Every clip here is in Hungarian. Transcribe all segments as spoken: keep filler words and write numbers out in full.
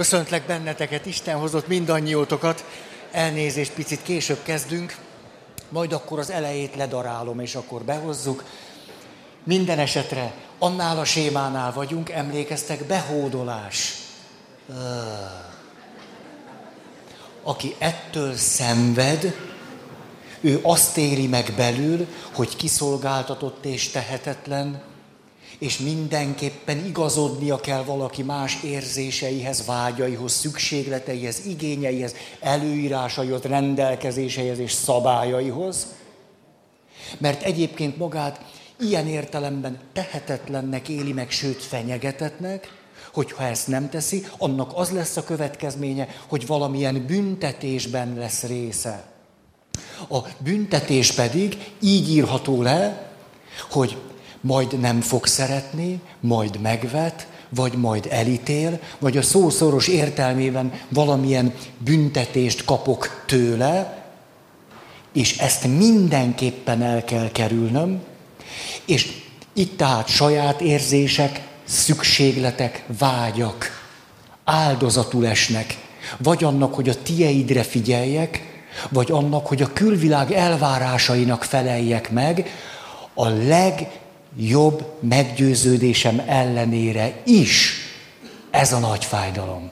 Köszöntlek benneteket, Isten hozott mindannyiótokat. Elnézést, picit később kezdünk, majd akkor az elejét ledarálom, és akkor behozzuk. Minden esetre annál a sémánál vagyunk, emlékeztek, behódolás. Aki ettől szenved, ő azt éri meg belül, hogy kiszolgáltatott és tehetetlen, és mindenképpen igazodnia kell valaki más érzéseihez, vágyaihoz, szükségleteihez, igényeihez, előírásaihoz, rendelkezéseihez és szabályaihoz. Mert egyébként magát ilyen értelemben tehetetlennek éli meg, sőt fenyegetetnek, hogyha ezt nem teszi, annak az lesz a következménye, hogy valamilyen büntetésben lesz része. A büntetés pedig így írható le, hogy majd nem fog szeretni, majd megvet, vagy majd elítél, vagy a szó szoros értelmében valamilyen büntetést kapok tőle, és ezt mindenképpen el kell kerülnöm, és itt tehát saját érzések, szükségletek, vágyak áldozatul esnek, vagy annak, hogy a tieidre figyeljek, vagy annak, hogy a külvilág elvárásainak feleljek meg, a leg jobb meggyőződésem ellenére is. Ez a nagy fájdalom.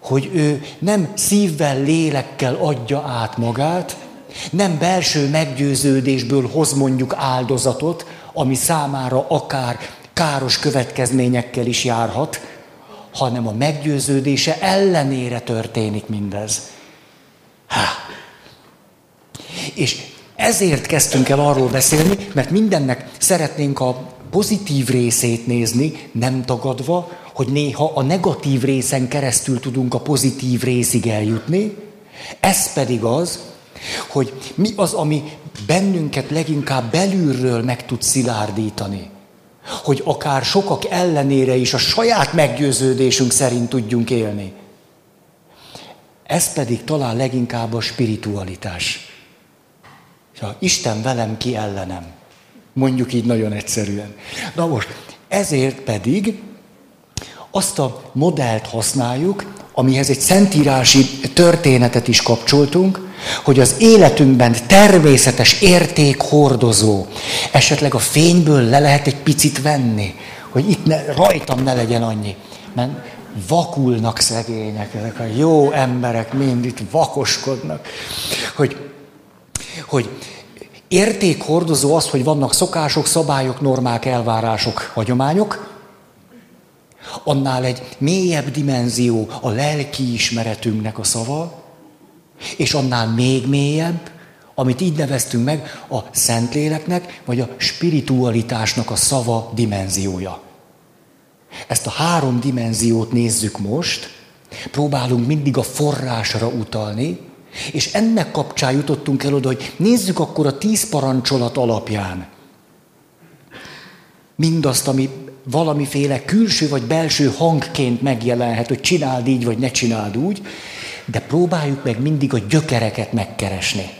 Hogy ő nem szívvel, lélekkel adja át magát, nem belső meggyőződésből hoz mondjuk áldozatot, ami számára akár káros következményekkel is járhat, hanem a meggyőződése ellenére történik mindez. Há. És ezért kezdtünk el arról beszélni, mert mindennek szeretnénk a pozitív részét nézni, nem tagadva, hogy néha a negatív részen keresztül tudunk a pozitív részig eljutni. Ez pedig az, hogy mi az, ami bennünket leginkább belülről meg tud szilárdítani. Hogy akár sokak ellenére is a saját meggyőződésünk szerint tudjunk élni. Ez pedig talán leginkább a spiritualitás. Isten velem, ki ellenem. Mondjuk így nagyon egyszerűen. Na most, ezért pedig azt a modellt használjuk, amihez egy szentírási történetet is kapcsoltunk, hogy az életünkben természetes értékhordozó, esetleg a fényből le lehet egy picit venni, hogy itt ne, rajtam ne legyen annyi. Mert vakulnak szegények, ezek a jó emberek mind itt vakoskodnak, hogy hogy értékhordozó az, hogy vannak szokások, szabályok, normák, elvárások, hagyományok, annál egy mélyebb dimenzió a lelki ismeretünknek a szava, és annál még mélyebb, amit így neveztünk meg, a Szentléleknek, vagy a spiritualitásnak a szava dimenziója. Ezt a három dimenziót nézzük most, próbálunk mindig a forrásra utalni, és ennek kapcsán jutottunk el oda, hogy nézzük akkor a tíz parancsolat alapján mindazt, ami valamiféle külső vagy belső hangként megjelenhet, hogy csináld így, vagy ne csináld úgy, de próbáljuk meg mindig a gyökereket megkeresni,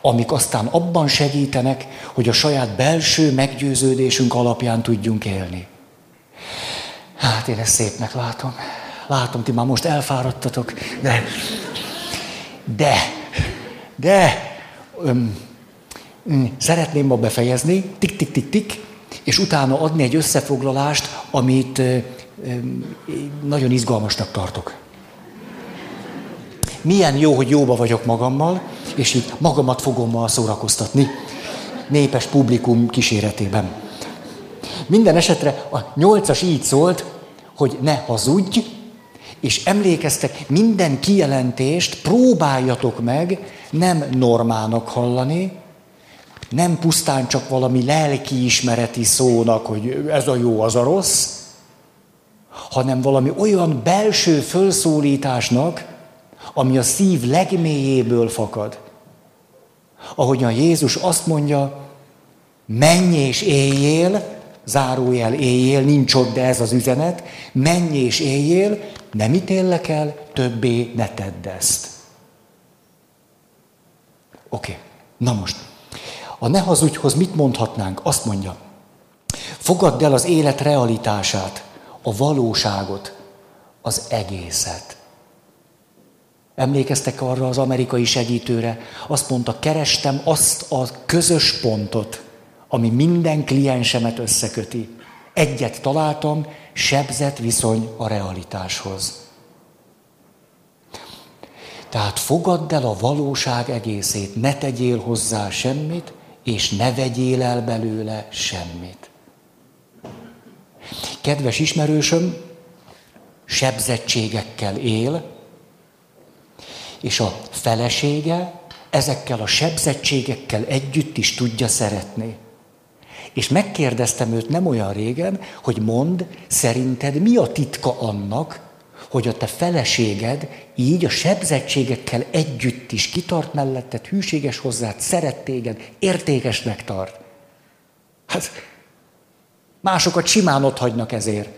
amik aztán abban segítenek, hogy a saját belső meggyőződésünk alapján tudjunk élni. Hát én ezt szépnek látom. Látom, ti már most elfáradtatok, de... De, de, öm, öm, szeretném ma befejezni, tik-tik-tik-tik, és utána adni egy összefoglalást, amit öm, nagyon izgalmasnak tartok. Milyen jó, hogy jóba vagyok magammal, és itt magamat fogom ma szórakoztatni, népes publikum kíséretében. Minden esetre a nyolcas így szólt, hogy ne hazudj, és emlékeztek, minden kijelentést próbáljatok meg nem normának hallani, nem pusztán csak valami lelkiismereti szónak, hogy ez a jó, az a rossz, hanem valami olyan belső fölszólításnak, ami a szív legmélyéből fakad. Ahogyan Jézus azt mondja, menj és éljél, zárójel éljél, nincs ott, de ez az üzenet, menj és éljél, nem ítéllek el, többé ne tedd ezt. Oké, okay. Na most. A ne hazudjhoz mit mondhatnánk? Azt mondja, fogadd el az élet realitását, a valóságot, az egészet. Emlékeztek arra az amerikai segítőre? Azt mondta, kerestem azt a közös pontot, ami minden kliensemet összeköti. Egyet találtam, sebzett viszony a realitáshoz. Tehát fogadd el a valóság egészét, ne tegyél hozzá semmit, és ne vegyél el belőle semmit. Kedves ismerősöm, sebzettségekkel él, és a felesége ezekkel a sebzettségekkel együtt is tudja szeretni. És megkérdeztem őt nem olyan régen, hogy mondd, szerinted mi a titka annak, hogy a te feleséged így a sebzettségekkel együtt is kitart melletted, hűséges hozzád, szeret téged, értékesnek tart. Hát másokat simán otthagynak ezért.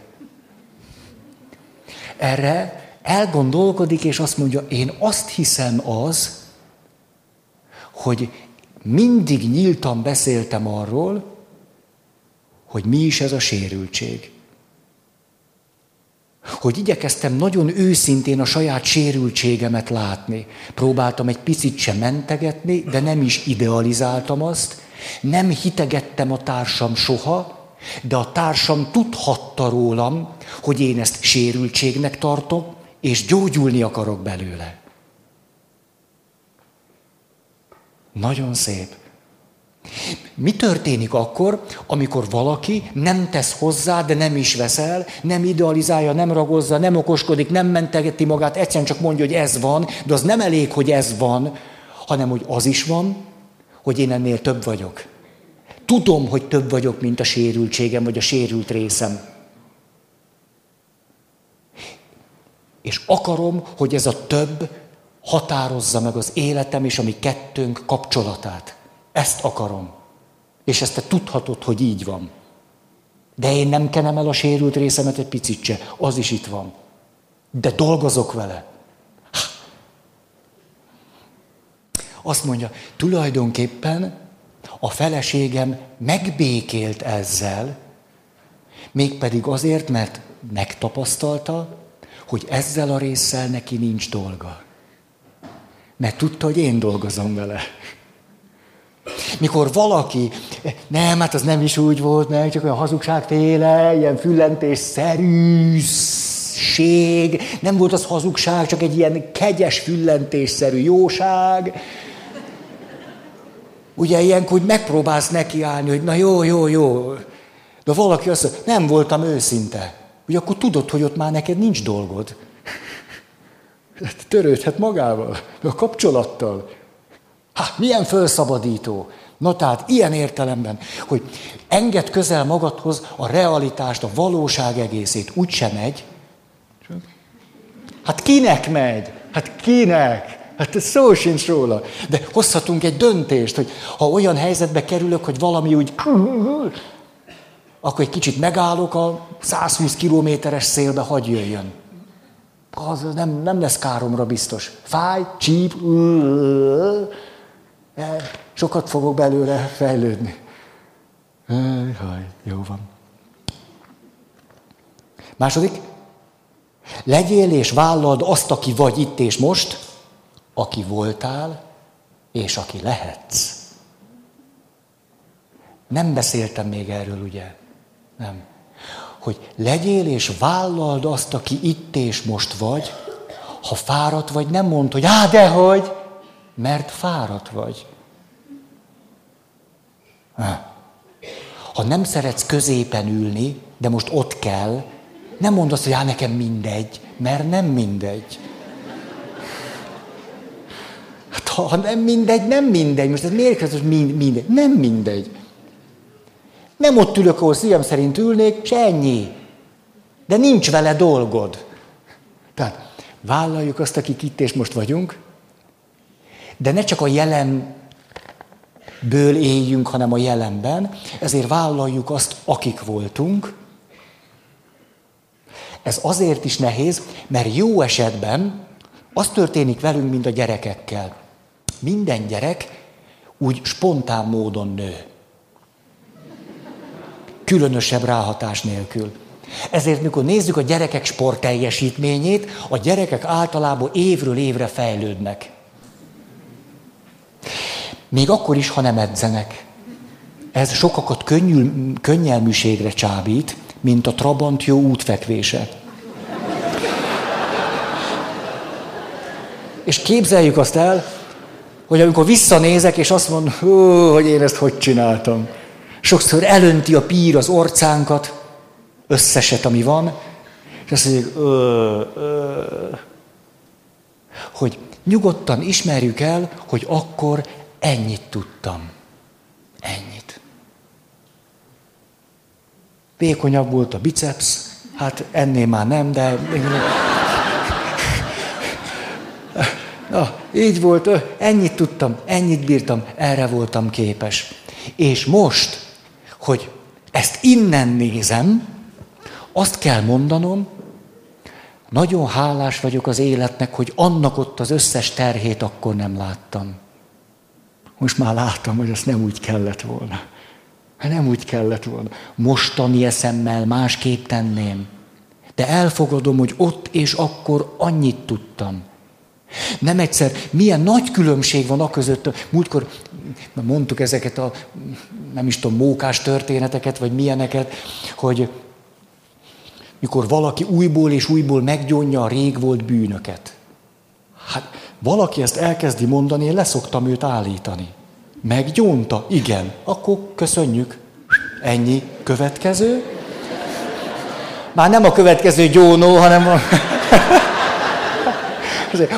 Erre elgondolkodik, és azt mondja, én azt hiszem az, hogy mindig nyíltan beszéltem arról, hogy mi is ez a sérültség. Hogy igyekeztem nagyon őszintén a saját sérültségemet látni. Próbáltam egy picit sem mentegetni, de nem is idealizáltam azt. Nem hitegettem a társam soha, de a társam tudhatta rólam, hogy én ezt sérültségnek tartom, és gyógyulni akarok belőle. Nagyon szép. Mi történik akkor, amikor valaki nem tesz hozzá, de nem is veszel, nem idealizálja, nem ragozza, nem okoskodik, nem mentegeti magát, egyszerűen csak mondja, hogy ez van, de az nem elég, hogy ez van, hanem hogy az is van, hogy én ennél több vagyok. Tudom, hogy több vagyok, mint a sérültségem, vagy a sérült részem. És akarom, hogy ez a több határozza meg az életem és a mi kettőnk kapcsolatát. Ezt akarom. És ezt te tudhatod, hogy így van. De én nem kenem el a sérült részemet egy picit se. Az is itt van. De dolgozok vele. Azt mondja, tulajdonképpen a feleségem megbékélt ezzel, mégpedig azért, mert megtapasztalta, hogy ezzel a résszel neki nincs dolga. Mert tudta, hogy én dolgozom vele. Mikor valaki, nem, hát az nem is úgy volt, nem, csak olyan hazugságféle, ilyen füllentésszerűség, nem volt az hazugság, csak egy ilyen kegyes füllentésszerű jóság. Ugye ilyenkor úgy megpróbálsz nekiállni, hogy na jó, jó, jó. De valaki azt mondja, nem voltam őszinte. Ugye akkor tudod, hogy ott már neked nincs dolgod. Törődhet magával, a kapcsolattal. Hát milyen felszabadító. Na tehát ilyen értelemben, hogy engedd közel magadhoz a realitást, a valóság egészét. Úgy sem megy. Hát kinek megy? Hát kinek? Hát szó sincs róla. De hozhatunk egy döntést, hogy ha olyan helyzetbe kerülök, hogy valami úgy... akkor egy kicsit megállok a száz húsz kilométeres szélbe, hadd jöjjön. Az nem, nem lesz káromra biztos. Fáj, csíp, sokat fogok belőle fejlődni. Haj, jó van. Második. Legyél és vállald azt, aki vagy itt és most, aki voltál, és aki lehetsz. Nem beszéltem még erről, ugye? Nem. Hogy legyél és vállald azt, aki itt és most vagy, ha fáradt vagy, nem mondd, hogy á, dehogy, mert fáradt vagy. Ha nem szeretsz középen ülni, de most ott kell, nem mondd azt, hogy á, nekem mindegy, mert nem mindegy. Hát, ha nem mindegy, nem mindegy. Most ez miért kell, hogy mindegy? Nem mindegy. Nem ott ülök, ahol szívem szerint ülnék, és ennyi. De nincs vele dolgod. Tehát vállaljuk azt, akik itt és most vagyunk, de ne csak a jelenből éljünk, hanem a jelenben, ezért vállaljuk azt, akik voltunk. Ez azért is nehéz, mert jó esetben az történik velünk, mint a gyerekekkel. Minden gyerek úgy spontán módon nő. Különösebb ráhatás nélkül. Ezért, mikor nézzük a gyerekek sportteljesítményét, a gyerekek általában évről évre fejlődnek. Még akkor is, ha nem edzenek. Ez sokakat könnyű, könnyelműségre csábít, mint a Trabant jó útfekvése. És képzeljük azt el, hogy amikor visszanézek, és azt mondom, hogy én ezt hogy csináltam. Sokszor elönti a pír az orcánkat, összeset, ami van, és azt mondjuk, ö, ö, hogy nyugodtan ismerjük el, hogy akkor ennyit tudtam. Ennyit. Vékonyabb volt a biceps, hát ennél már nem, de... Na, így volt, ennyit tudtam, ennyit bírtam, erre voltam képes. És most, hogy ezt innen nézem, azt kell mondanom, nagyon hálás vagyok az életnek, hogy annak ott az összes terhét akkor nem láttam. Most már láttam, hogy azt nem úgy kellett volna. Nem úgy kellett volna. Mostani eszemmel másképp tenném. De elfogadom, hogy ott és akkor annyit tudtam. Nem egyszer, milyen nagy különbség van a között, múltkor mondtuk ezeket a, nem is tudom, mókás történeteket, vagy milyeneket, hogy mikor valaki újból és újból meggyónja a rég volt bűnöket. Hát valaki ezt elkezdi mondani, én leszoktam őt állítani. Meggyónta? Igen. Akkor köszönjük. Ennyi. Következő? Már nem a következő gyónó, hanem a...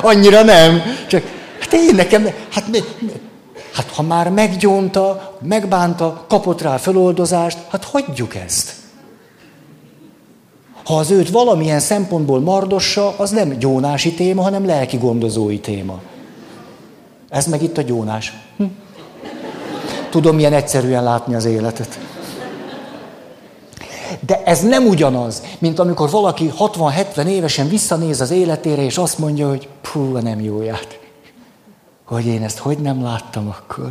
Annyira nem, csak hát én nekem, hát, mi, mi, hát ha már meggyónta, megbánta, kapott rá feloldozást, hát hagyjuk ezt. Ha az őt valamilyen szempontból mardossa, az nem gyónási téma, hanem lelki gondozói téma. Ez meg itt a gyónás. Hm. Tudom ilyen egyszerűen látni az életet. De ez nem ugyanaz, mint amikor valaki hatvan-hetven évesen visszanéz az életére, és azt mondja, hogy pú, nem jóját. Hogy én ezt hogy nem láttam akkor?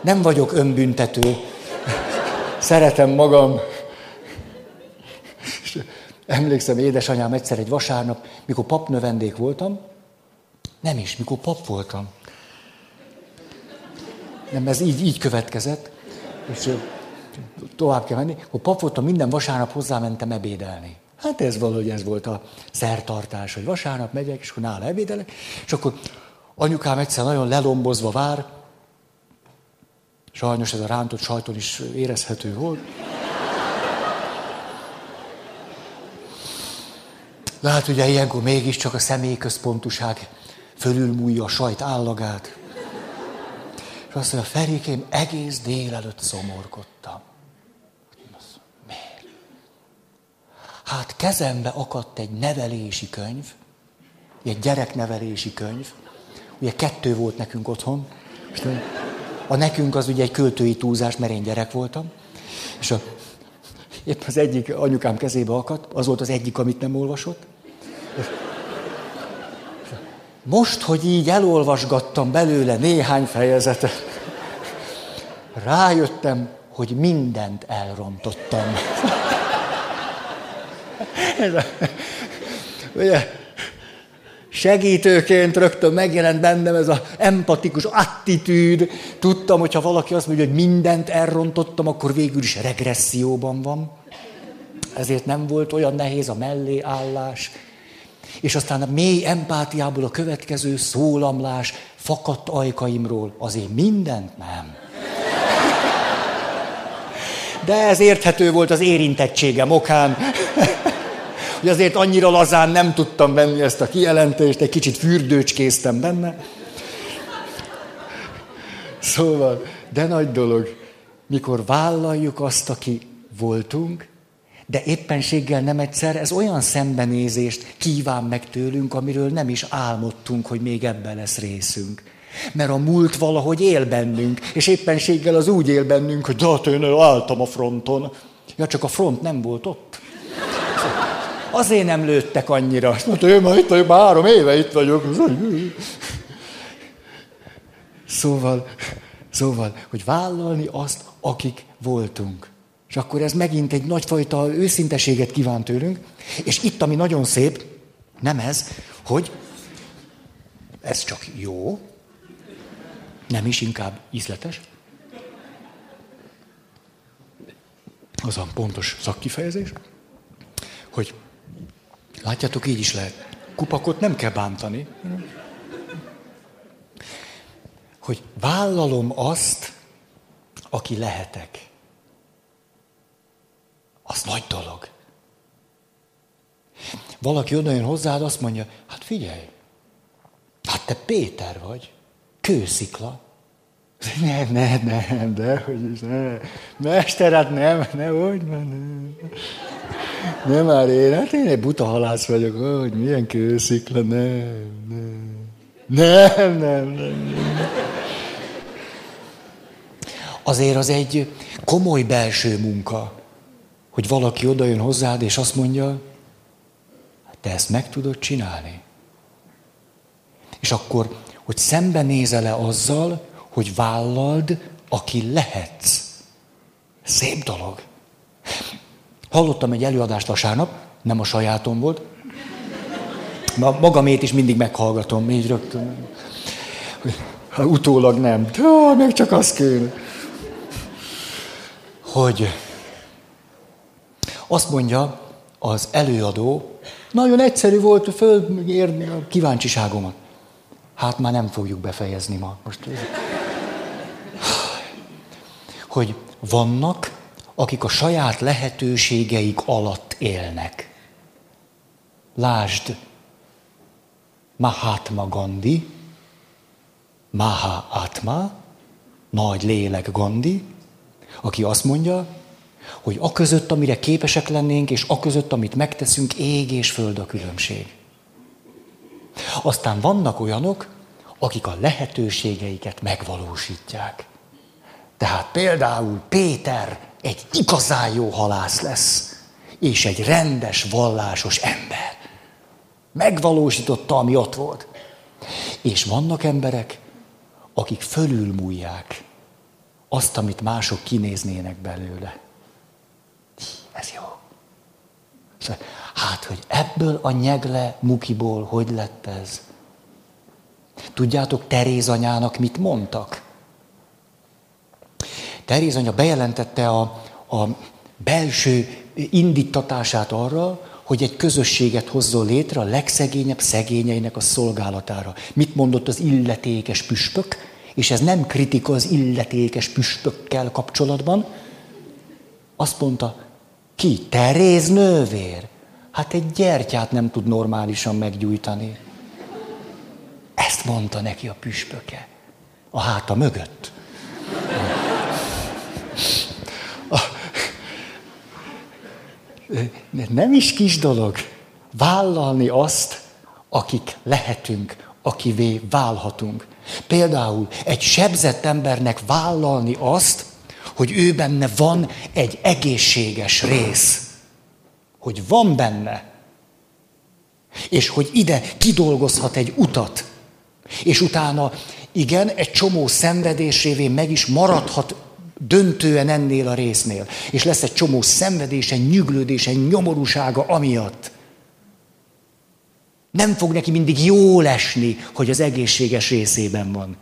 Nem vagyok önbüntető. Szeretem magam. És emlékszem, édesanyám egyszer egy vasárnap, mikor papnövendék voltam, nem is, mikor pap voltam. Nem, ez így, így következett, és tovább kell menni. Akkor pap voltam, minden vasárnap hozzámentem ebédelni. Hát ez valahogy ez volt a szertartás, hogy vasárnap megyek, és akkor nála ebédelek. És akkor anyukám egyszer nagyon lelombozva vár. Sajnos ez a rántott sajton is érezhető volt. De hát ugye ilyenkor mégiscsak a személyközpontúság fölülmúlja a sajt állagát. És azt mondja, Ferikém, egész délelőtt szomorkodtam. Miért? Hát kezembe akadt egy nevelési könyv, egy gyereknevelési könyv. Ugye kettő volt nekünk otthon. A nekünk az ugye egy költői túlzás, mert én gyerek voltam. És a, épp az egyik anyukám kezébe akadt, az volt az egyik, amit nem olvasott. Most, hogy így elolvasgattam belőle néhány fejezetet, rájöttem, hogy mindent elrontottam. Ugye, segítőként rögtön megjelent bennem ez az empatikus attitűd. Tudtam, hogyha valaki azt mondja, hogy mindent elrontottam, akkor végül is regresszióban van. Ezért nem volt olyan nehéz a melléállás. És aztán a mély empátiából a következő szólamlás fakadt ajkaimról. Azért mindent nem. De ez érthető volt az érintettségem okán, hogy azért annyira lazán nem tudtam venni ezt a kijelentést, egy kicsit fürdőcskéztem benne. Szóval, de nagy dolog, mikor vállaljuk azt, aki voltunk, de éppenséggel nem egyszer ez olyan szembenézést kíván meg tőlünk, amiről nem is álmodtunk, hogy még ebben lesz részünk. Mert a múlt valahogy él bennünk, és éppenséggel az úgy él bennünk, hogy de hát én álltam a fronton. Ja, csak a front nem volt ott. Azért nem lőttek annyira. Hát én már itt vagyok, már három éve itt vagyok. Szóval, szóval, hogy vállalni azt, akik voltunk. És akkor ez megint egy nagyfajta őszinteséget kíván tőlünk. És itt, ami nagyon szép, nem ez, hogy ez csak jó, nem is inkább ízletes. Az a pontos szakkifejezés, hogy látjátok, így is lehet. Kupakot nem kell bántani. Hogy vállalom azt, aki lehetek. Az nagy dolog. Valaki odajön hozzád, azt mondja, hát figyelj, hát te Péter vagy, kőszikla. Nem, nem, nem, de hogy is, ne. Mester, hát nem, ne, hogy nem. Nem már én, hát én egy buta halász vagyok, hogy milyen kőszikla, nem, nem. Nem, nem, nem, nem. Azért az egy komoly belső munka, hogy valaki odajön hozzád, és azt mondja, te ezt meg tudod csinálni. És akkor, hogy szembenézel-e azzal, hogy vállald, aki lehetsz. Szép dolog. Hallottam egy előadást vasárnap, nem a sajátom volt. Magamét is mindig meghallgatom, így rögtön. Ha utólag nem. Ó, meg csak az kéne. Hogy azt mondja az előadó, nagyon egyszerű volt fölérni a kíváncsiságomat. Hát már nem fogjuk befejezni ma. Most. Hogy vannak, akik a saját lehetőségeik alatt élnek. Lásd, Mahatma Gandhi, Maha Atma, nagy lélek Gandhi, aki azt mondja, hogy aközött, amire képesek lennénk, és aközött, amit megteszünk, ég és föld a különbség. Aztán vannak olyanok, akik a lehetőségeiket megvalósítják. Tehát például Péter egy igazán jó halász lesz, és egy rendes, vallásos ember. Megvalósította, ami ott volt. És vannak emberek, akik fölülmúlják azt, amit mások kinéznének belőle. Ez jó. Hát, hogy ebből a nyegle mukiból hogy lett ez? Tudjátok, Teréz anyának mit mondtak? Teréz anya bejelentette a, a belső indítatását arra, hogy egy közösséget hozzon létre a legszegényebb szegényeinek a szolgálatára. Mit mondott az illetékes püspök? És ez nem kritika az illetékes püspökkel kapcsolatban. Azt mondta, ki? Teréz nővér? Hát egy gyertyát nem tud normálisan meggyújtani. Ezt mondta neki a püspöke. A háta mögött. Nem is kis dolog vállalni azt, akik lehetünk, akivé válhatunk. Például egy sebzett embernek vállalni azt, hogy ő benne van egy egészséges rész. Hogy van benne. És hogy ide kidolgozhat egy utat. És utána, igen, egy csomó szenvedés révén meg is maradhat döntően ennél a résznél. És lesz egy csomó szenvedése, nyüglődése, nyomorúsága amiatt. Nem fog neki mindig jól esni, hogy az egészséges részében van.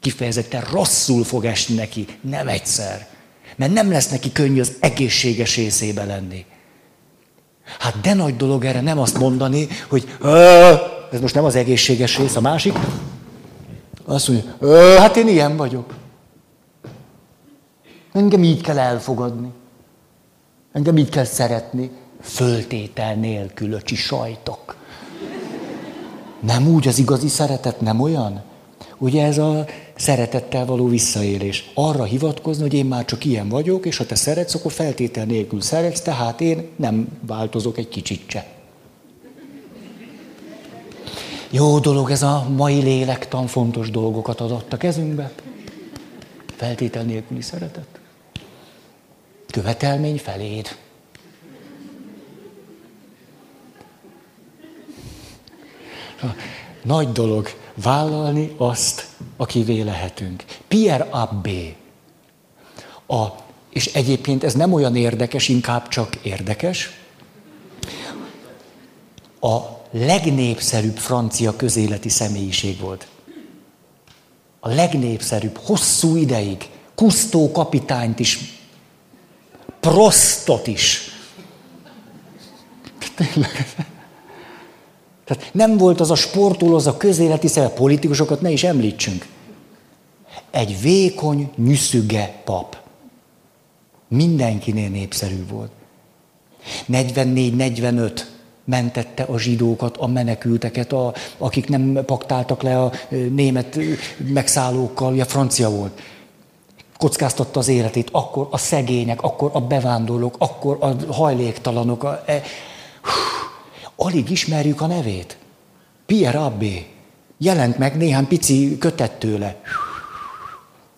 Kifejezetten rosszul fog esni neki, nem egyszer. Mert nem lesz neki könnyű az egészséges részébe lenni. Hát de nagy dolog erre nem azt mondani, hogy ez most nem az egészséges rész, a másik. Azt mondja, hát én ilyen vagyok. Engem így kell elfogadni. Engem így kell szeretni. Föltétel nélkül, öcsi sajtok. Nem úgy az igazi szeretet, nem olyan? Ugye ez a szeretettel való visszaélés. Arra hivatkozni, hogy én már csak ilyen vagyok, és ha te szeretsz, akkor feltétel nélkül szeretsz, tehát én nem változok egy kicsit se. Jó dolog ez a mai lélektan, fontos dolgokat adott a kezünkbe. Feltétel nélküli szeretet. Követelmény feléd. Nagy dolog vállalni azt, akivé lehetünk. Pierre Abbé, a és egyébként ez nem olyan érdekes, inkább csak érdekes, a legnépszerűbb francia közéleti személyiség volt. A legnépszerűbb, hosszú ideig, Cousteau kapitányt is, Prostot is. Tényleg. Tehát nem volt az a sportoló, az a közéleti személy, politikusokat ne is említsünk. Egy vékony, nyüszüge pap. Mindenkinél népszerű volt. negyvennégy negyvenöt mentette a zsidókat, a menekülteket, a, akik nem paktáltak le a német megszállókkal, ugye francia volt. Kockáztatta az életét, akkor a szegények, akkor a bevándorlók, akkor a hajléktalanok. A, e, hú, alig ismerjük a nevét. Pierre Abbé. Jelent meg néhány pici kötet tőle.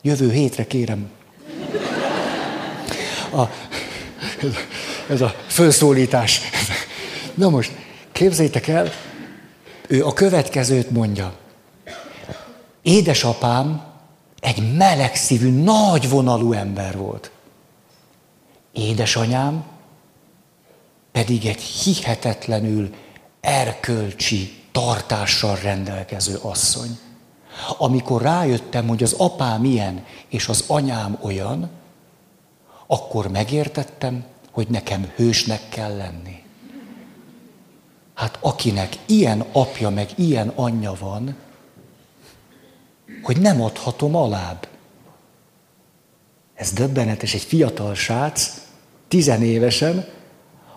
Jövő hétre kérem. A, ez a felszólítás. Na most, képzeljétek el, ő a következőt mondja. Édesapám egy melegszívű, nagyvonalú ember volt. Édesanyám pedig egy hihetetlenül erkölcsi tartással rendelkező asszony. Amikor rájöttem, hogy az apám ilyen, és az anyám olyan, akkor megértettem, hogy nekem hősnek kell lenni. Hát akinek ilyen apja, meg ilyen anyja van, hogy nem adhatom alább. Ez döbbenetes, egy fiatal srác, tizenévesen,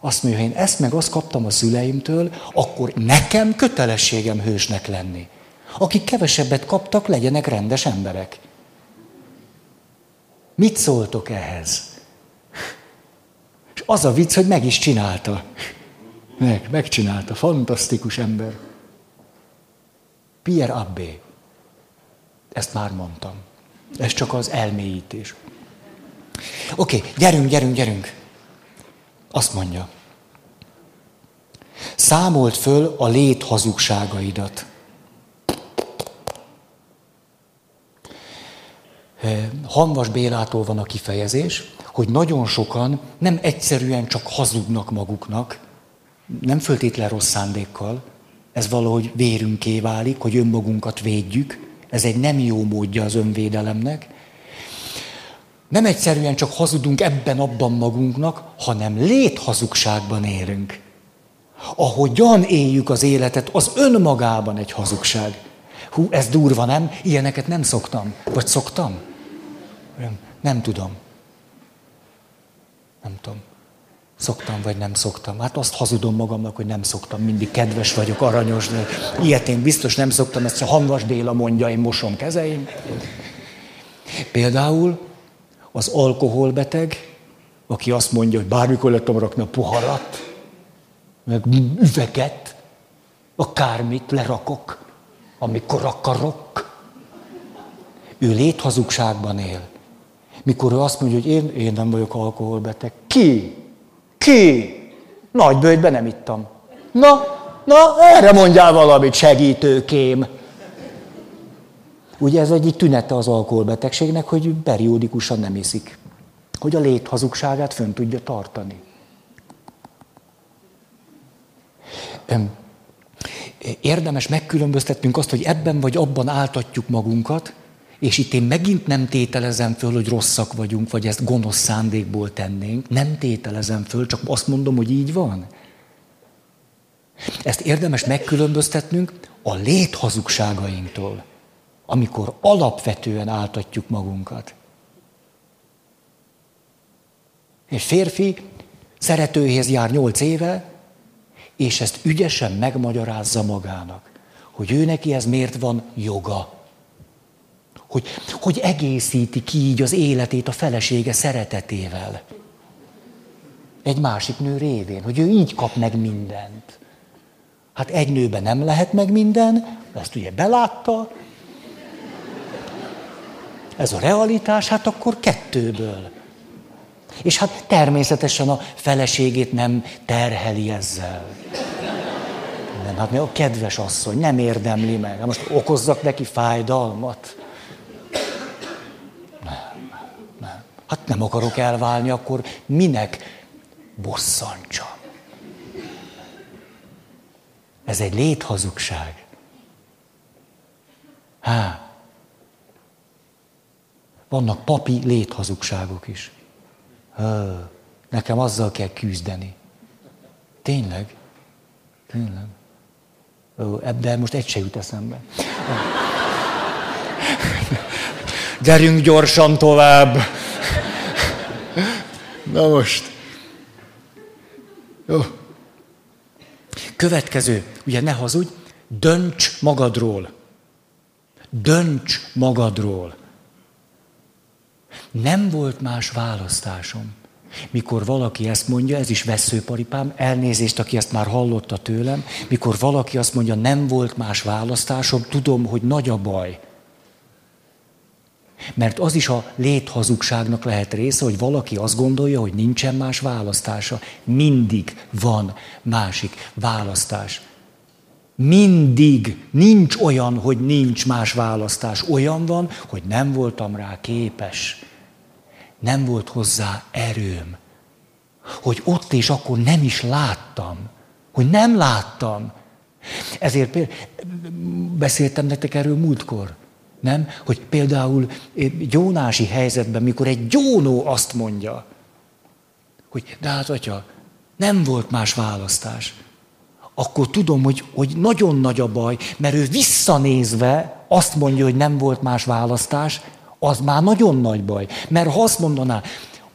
azt mondja, ha én ezt meg azt kaptam a szüleimtől, akkor nekem kötelességem hősnek lenni. Akik kevesebbet kaptak, legyenek rendes emberek. Mit szóltok ehhez? És az a vicc, hogy meg is csinálta. Meg, megcsinálta, fantasztikus ember. Pierre Abbé. Ezt már mondtam. Ez csak az elmélyítés. Oké, okay, gyerünk, gyerünk, gyerünk. Azt mondja. Számolt föl a lét hazugságaidat. Hamvas Bélától van a kifejezés, hogy nagyon sokan nem egyszerűen csak hazudnak maguknak, nem föltétlen rossz szándékkal, ez valahogy vérünké válik, hogy önmagunkat védjük, ez egy nem jó módja az önvédelemnek. Nem egyszerűen csak hazudunk ebben-abban magunknak, hanem léthazugságban élünk. Ahogyan éljük az életet, az önmagában egy hazugság. Hú, ez durva, nem? Ilyeneket nem szoktam. Vagy szoktam? Nem, nem tudom. Nem tudom. Szoktam, vagy nem szoktam. Hát azt hazudom magamnak, hogy nem szoktam. Mindig kedves vagyok, aranyos, de ilyet én biztos nem szoktam. Ezt a Hamvas Béla mondja, én mosom kezeim. Például az alkoholbeteg, aki azt mondja, hogy bármikor le tudom rakni a poharat, meg üveget, akármit lerakok, amikor akarok. Ő léthazugságban él. Mikor ő azt mondja, hogy én, én nem vagyok alkoholbeteg. Ki? Ki? Nagyböjtben nem ittam. Na, na, erre mondjál valamit, segítőkém. Ugye ez egy tünete az alkoholbetegségnek, hogy periódikusan nem iszik. Hogy a léthazugságát fönn tudja tartani. Öm. Érdemes megkülönböztetnünk azt, hogy ebben vagy abban áltatjuk magunkat, és itt én megint nem tételezem föl, hogy rosszak vagyunk, vagy ezt gonosz szándékból tennénk. Nem tételezem föl, csak azt mondom, hogy így van. Ezt érdemes megkülönböztetnünk a léthazugságainktól, amikor alapvetően áltatjuk magunkat. Egy férfi szeretőjéhez jár nyolc éve, és ezt ügyesen megmagyarázza magának, hogy ő neki ez miért van joga. Hogy, hogy egészíti ki így az életét a felesége szeretetével. Egy másik nő révén, hogy ő így kap meg mindent. Hát egy nőben nem lehet meg minden, ezt ugye belátta. Ez a realitás, hát akkor kettőből. És hát természetesen a feleségét nem terheli ezzel. Nem, hát mi a kedves asszony, nem érdemli meg. Most okozzak neki fájdalmat. Nem, nem. Hát nem akarok elválni, akkor minek bosszantsam? Ez egy léthazugság. Há. Vannak papi léthazugságok is. Há. Nekem azzal kell küzdeni. Tényleg? Tényleg? Ebből most egy se jut eszembe. Gyerünk gyorsan tovább. Na most. Jó. Következő, ugye ne hazudj, dönts magadról. Dönts magadról. Nem volt más választásom. Mikor valaki ezt mondja, ez is vesszőparipám, elnézést, aki ezt már hallotta tőlem, mikor valaki azt mondja, nem volt más választásom, tudom, hogy nagy a baj. Mert az is a léthazugságnak lehet része, hogy valaki azt gondolja, hogy nincsen más választása. Mindig van másik választás. Mindig nincs olyan, hogy nincs más választás. Olyan van, hogy nem voltam rá képes. Nem volt hozzá erőm. Hogy ott és akkor nem is láttam. Hogy nem láttam. Ezért például, beszéltem nektek erről múltkor. Nem? Hogy például gyónási helyzetben, mikor egy gyónó azt mondja, hogy de hát atya, nem volt más választás, akkor tudom, hogy, hogy nagyon nagy a baj, mert ő visszanézve azt mondja, hogy nem volt más választás, az már nagyon nagy baj. Mert ha azt mondaná,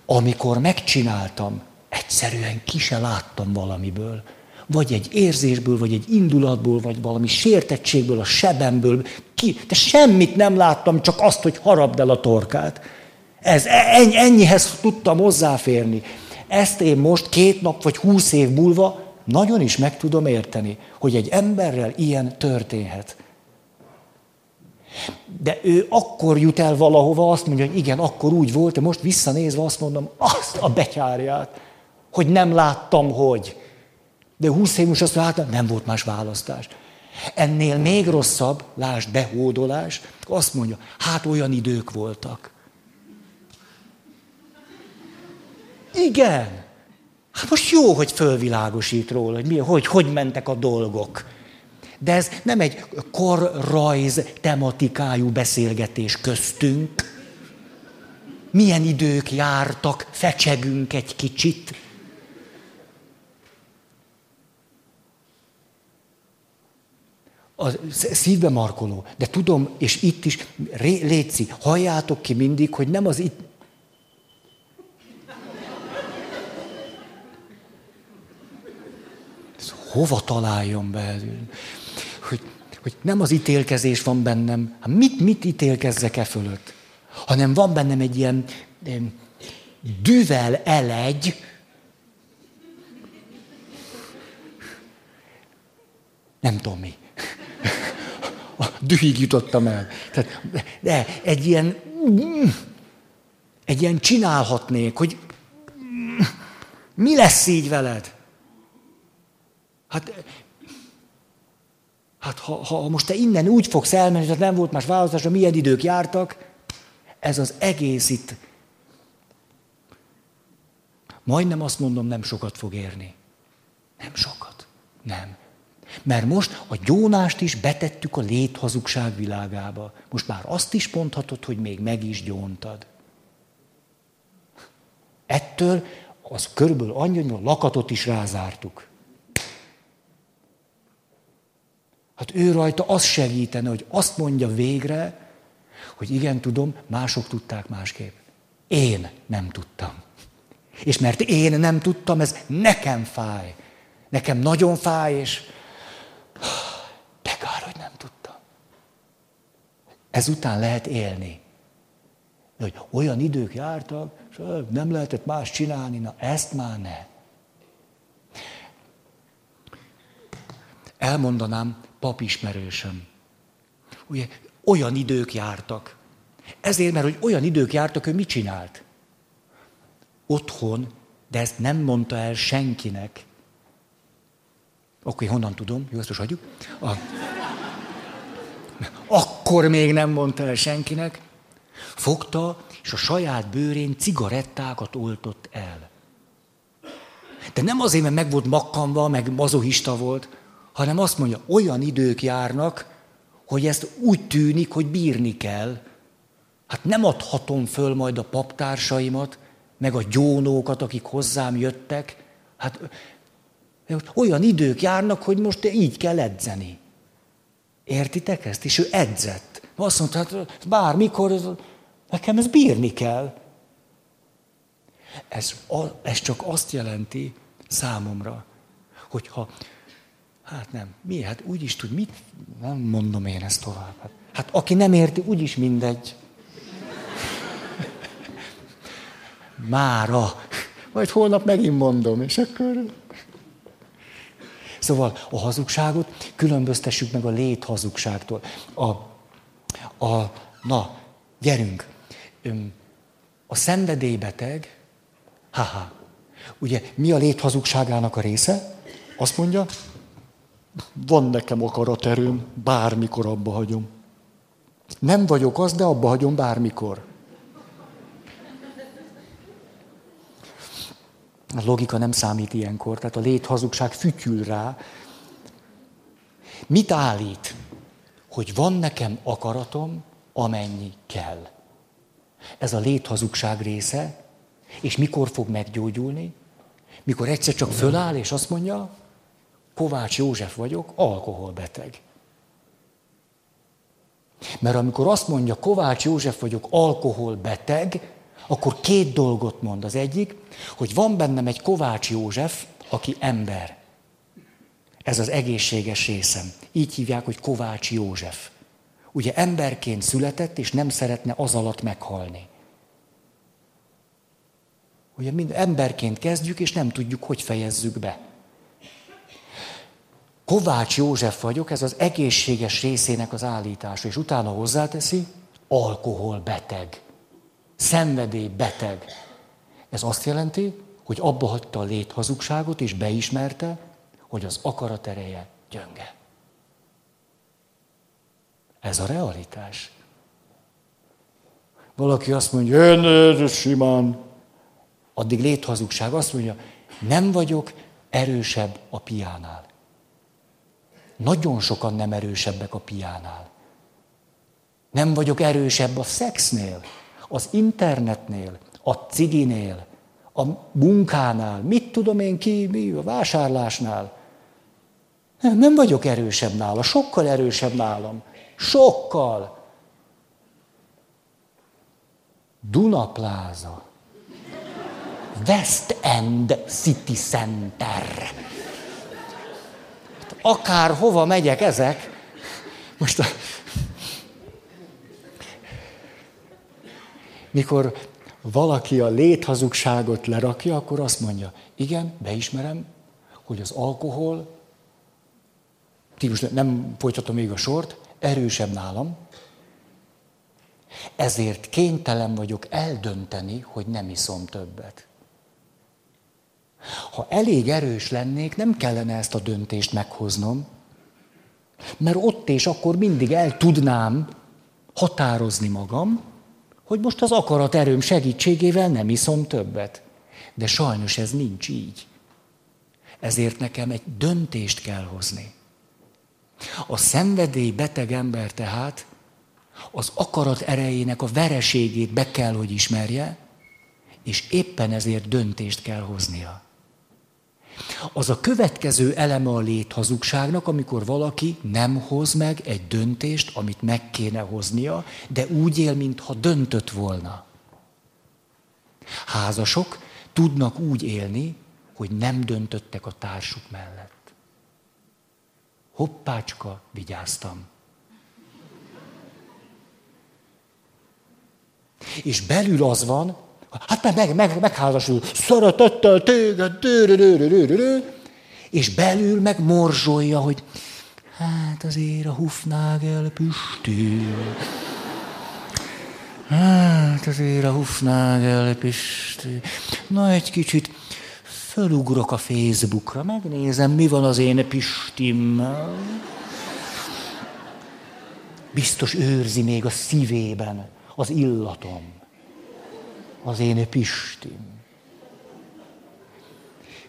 amikor megcsináltam, egyszerűen ki se láttam valamiből. Vagy egy érzésből, vagy egy indulatból, vagy valami sértettségből, a sebemből, ki, de semmit nem láttam, csak azt, hogy harapd el a torkát. Ez, en, ennyihez tudtam hozzáférni. Ezt én most két nap, vagy húsz év múlva nagyon is meg tudom érteni, hogy egy emberrel ilyen történhet. De ő akkor jut el valahova, azt mondja, hogy igen, akkor úgy volt, de most visszanézve azt mondom, azt a betyárját, hogy nem láttam, hogy... De húsz év most azt mondja, hát nem volt más választás. Ennél még rosszabb, lásd, behódolás, azt mondja, hát olyan idők voltak. Igen. Hát most jó, hogy fölvilágosít róla, hogy, mi, hogy hogy mentek a dolgok. De ez nem egy korrajz tematikájú beszélgetés köztünk. Milyen idők jártak, fecsegünk egy kicsit. A szívbe markoló, de tudom, és itt is, ré, léci, halljátok ki mindig, hogy nem az itt... Ezt hova találjon be? Hogy, hogy nem az ítélkezés van bennem, hát mit, mit ítélkezzek e fölött? Hanem van bennem egy ilyen em, düvel elegy, nem tudom mi. Dühig jutottam el. Tehát, de egy ilyen, egy ilyen csinálhatnék, hogy mi lesz így veled? Hát, hát ha, ha most te innen úgy fogsz elmenni, hogy nem volt más választásra, milyen idők jártak, ez az egész itt. Majdnem azt mondom, nem sokat fog érni. Nem sokat. Nem. Mert most a gyónást is betettük a léthazugság világába. Most már azt is mondhatod, hogy még meg is gyóntad. Ettől az körülbelül annyi, hogy a lakatot is rázártuk. Hát ő rajta az segítene, hogy azt mondja végre, hogy igen, tudom, mások tudták másképp. Én nem tudtam. És mert én nem tudtam, ez nekem fáj. Nekem nagyon fáj, és... De kár, hogy nem tudtam. Ezután lehet élni. Hogy olyan idők jártak, és nem lehetett más csinálni, na ezt már ne. Elmondanám papismerősöm. Ugye, olyan idők jártak. Ezért, mert hogy olyan idők jártak, ő mit csinált? Otthon, de ezt nem mondta el senkinek. Oké, okay, honnan tudom? Jó, ezt most hagyjuk. A... Akkor még nem mondta el senkinek, Fogta, és a saját bőrén cigarettákat oltott el. De nem azért, mert meg volt makkanva, meg mazohista volt, hanem azt mondja, olyan idők járnak, hogy ezt úgy tűnik, hogy bírni kell. Hát nem adhatom föl majd a paptársaimat, meg a gyónókat, akik hozzám jöttek. Hát olyan idők járnak, hogy most így kell edzeni. Értitek ezt? És ő edzett. Azt mondta, hát bármikor, nekem ezt bírni kell. Ez, ez csak azt jelenti számomra, hogyha, hát nem, miért, hát úgyis tud, mit, nem mondom én ezt tovább. Hát, hát aki nem érti, úgyis mindegy. Mára. Majd holnap megint mondom, és akkor... Szóval a hazugságot különböztessük meg a léthazugságtól. A, a, na, gyerünk. A szenvedélybeteg, haha, ugye mi a léthazugságának a része? Azt mondja, van nekem akaraterőm, bármikor abba hagyom. Nem vagyok az, de abba hagyom bármikor. A logika nem számít ilyenkor, tehát a léthazugság fütyül rá. Mit állít? Hogy van nekem akaratom, amennyi kell. Ez a léthazugság része, és mikor fog meggyógyulni? Mikor egyszer csak föláll, és azt mondja, Kovács József vagyok, alkoholbeteg. Mert amikor azt mondja, Kovács József vagyok, alkoholbeteg, akkor két dolgot mond. Az egyik, hogy van bennem egy Kovács József, aki ember. Ez az egészséges részem. Így hívják, hogy Kovács József. Ugye emberként született, és nem szeretne az alatt meghalni. Ugye mind emberként kezdjük, és nem tudjuk, hogy fejezzük be. Kovács József vagyok, ez az egészséges részének az állítása, és utána hozzáteszi, alkoholbeteg. Szenvedélybeteg. Ez azt jelenti, hogy abba hagyta a léthazugságot, és beismerte, hogy az akarat ereje gyönge. Ez a realitás. Valaki azt mondja, én ez simán. Addig léthazugság, azt mondja, nem vagyok erősebb a piánál. Nagyon sokan nem erősebbek a piánál. Nem vagyok erősebb a szexnél. Az internetnél, a ciginél, a munkánál, mit tudom én ki, mi, a vásárlásnál. Nem, nem vagyok erősebb nála, sokkal erősebb nálam. Sokkal. Dunapláza. West End City Center. Akárhova megyek ezek, most a... Mikor valaki a léthazugságot lerakja, akkor azt mondja, igen, beismerem, hogy az alkohol, most nem folytatom még a sort, erősebb nálam, ezért kénytelen vagyok eldönteni, hogy nem iszom többet. Ha elég erős lennék, nem kellene ezt a döntést meghoznom, mert ott és akkor mindig el tudnám határozni magam, hogy most az akarat erőm segítségével nem iszom többet. De sajnos ez nincs így. Ezért nekem egy döntést kell hozni. A szenvedély beteg ember tehát az akarat erejének a vereségét be kell, hogy ismerje, és éppen ezért döntést kell hoznia. Az a következő eleme a léthazugságnak, amikor valaki nem hoz meg egy döntést, amit meg kéne hoznia, de úgy él, mintha döntött volna. Házasok tudnak úgy élni, hogy nem döntöttek a társuk mellett. Hoppácska, vigyáztam. És belül az van, hát meg, meg, meg, megházasul, szeretettel téged, és belül meg morzsolja, hogy hát azért a Hufnagel püstül. Hát azért a Hufnagel püstül. Na egy kicsit fölugrok a Facebookra, megnézem, mi van az én Pistimmel. Biztos őrzi még a szívében az illatom, az én Pistim.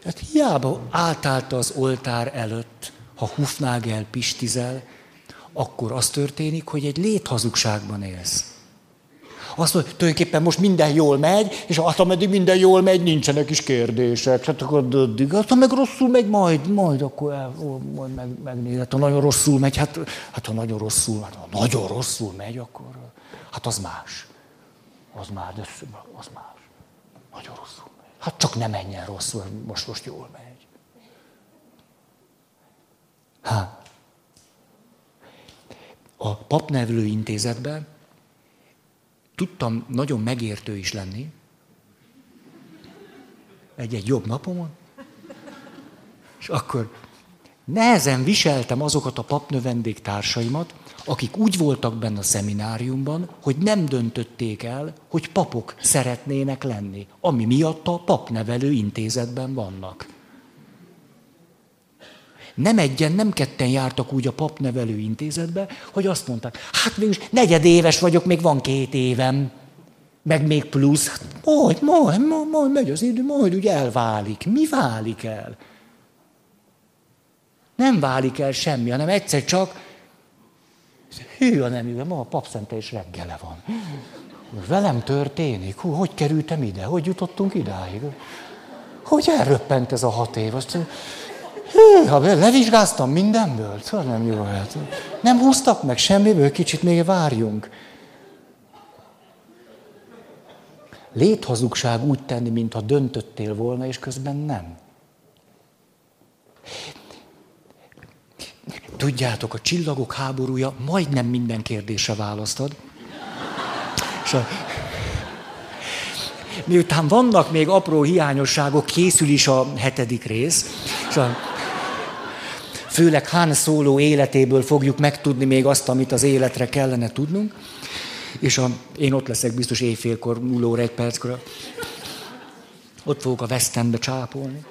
Hát hiába átállta az oltár előtt, ha Hufnagel pistizel, akkor az történik, hogy egy léthazugságban élsz. Azt mondja, tulajdonképpen most minden jól megy, és attól meddig minden jól megy, nincsenek is kérdések. Hát akkor addig, attól meg rosszul megy, majd, majd akkor el, majd meg, megnézed. Hát, ha nagyon rosszul megy, hát, hát ha nagyon rosszul, hát, ha nagyon rosszul megy, akkor hát az más. Az már, de az más. Nagyon rosszul megy. Hát csak ne menjen rosszul, most most jól megy. Hát. A papnevelő intézetben tudtam nagyon megértő is lenni, egy-egy jobb napomon, és akkor nehezen viseltem azokat a papnövendék társaimat, akik úgy voltak benne a szemináriumban, hogy nem döntötték el, hogy papok szeretnének lenni, ami miatt a papnevelő intézetben vannak. Nem egyen, nem ketten jártak úgy a papnevelő intézetbe, hogy azt mondták, hát végülis negyedéves vagyok, még van két évem, meg még plusz, hát majd, majd, majd, majd megy az idő, majd úgy elválik. Mi válik el? Nem válik el semmi, hanem egyszer csak, hű, a nem, ma a papszentelés reggele van. Velem történik, hú, hogy kerültem ide, hogy jutottunk idáig? Hogy elröppent ez a hat év? Azt Hű, ha levizsgáztam mindenből, szóval nem jó lehet. Nem húztak meg semmiből, kicsit még várjunk. Léthazugság úgy tenni, mintha döntöttél volna, és közben nem. Tudjátok, a Csillagok háborúja majdnem minden kérdésre választad. Miután vannak még apró hiányosságok, készül is a hetedik rész. Főleg Han Solo életéből fogjuk megtudni még azt, amit az életre kellene tudnunk. És a, én ott leszek biztos éjfélkor, nulla óra egy perckor. Ott fogok a West Endbe csápolni.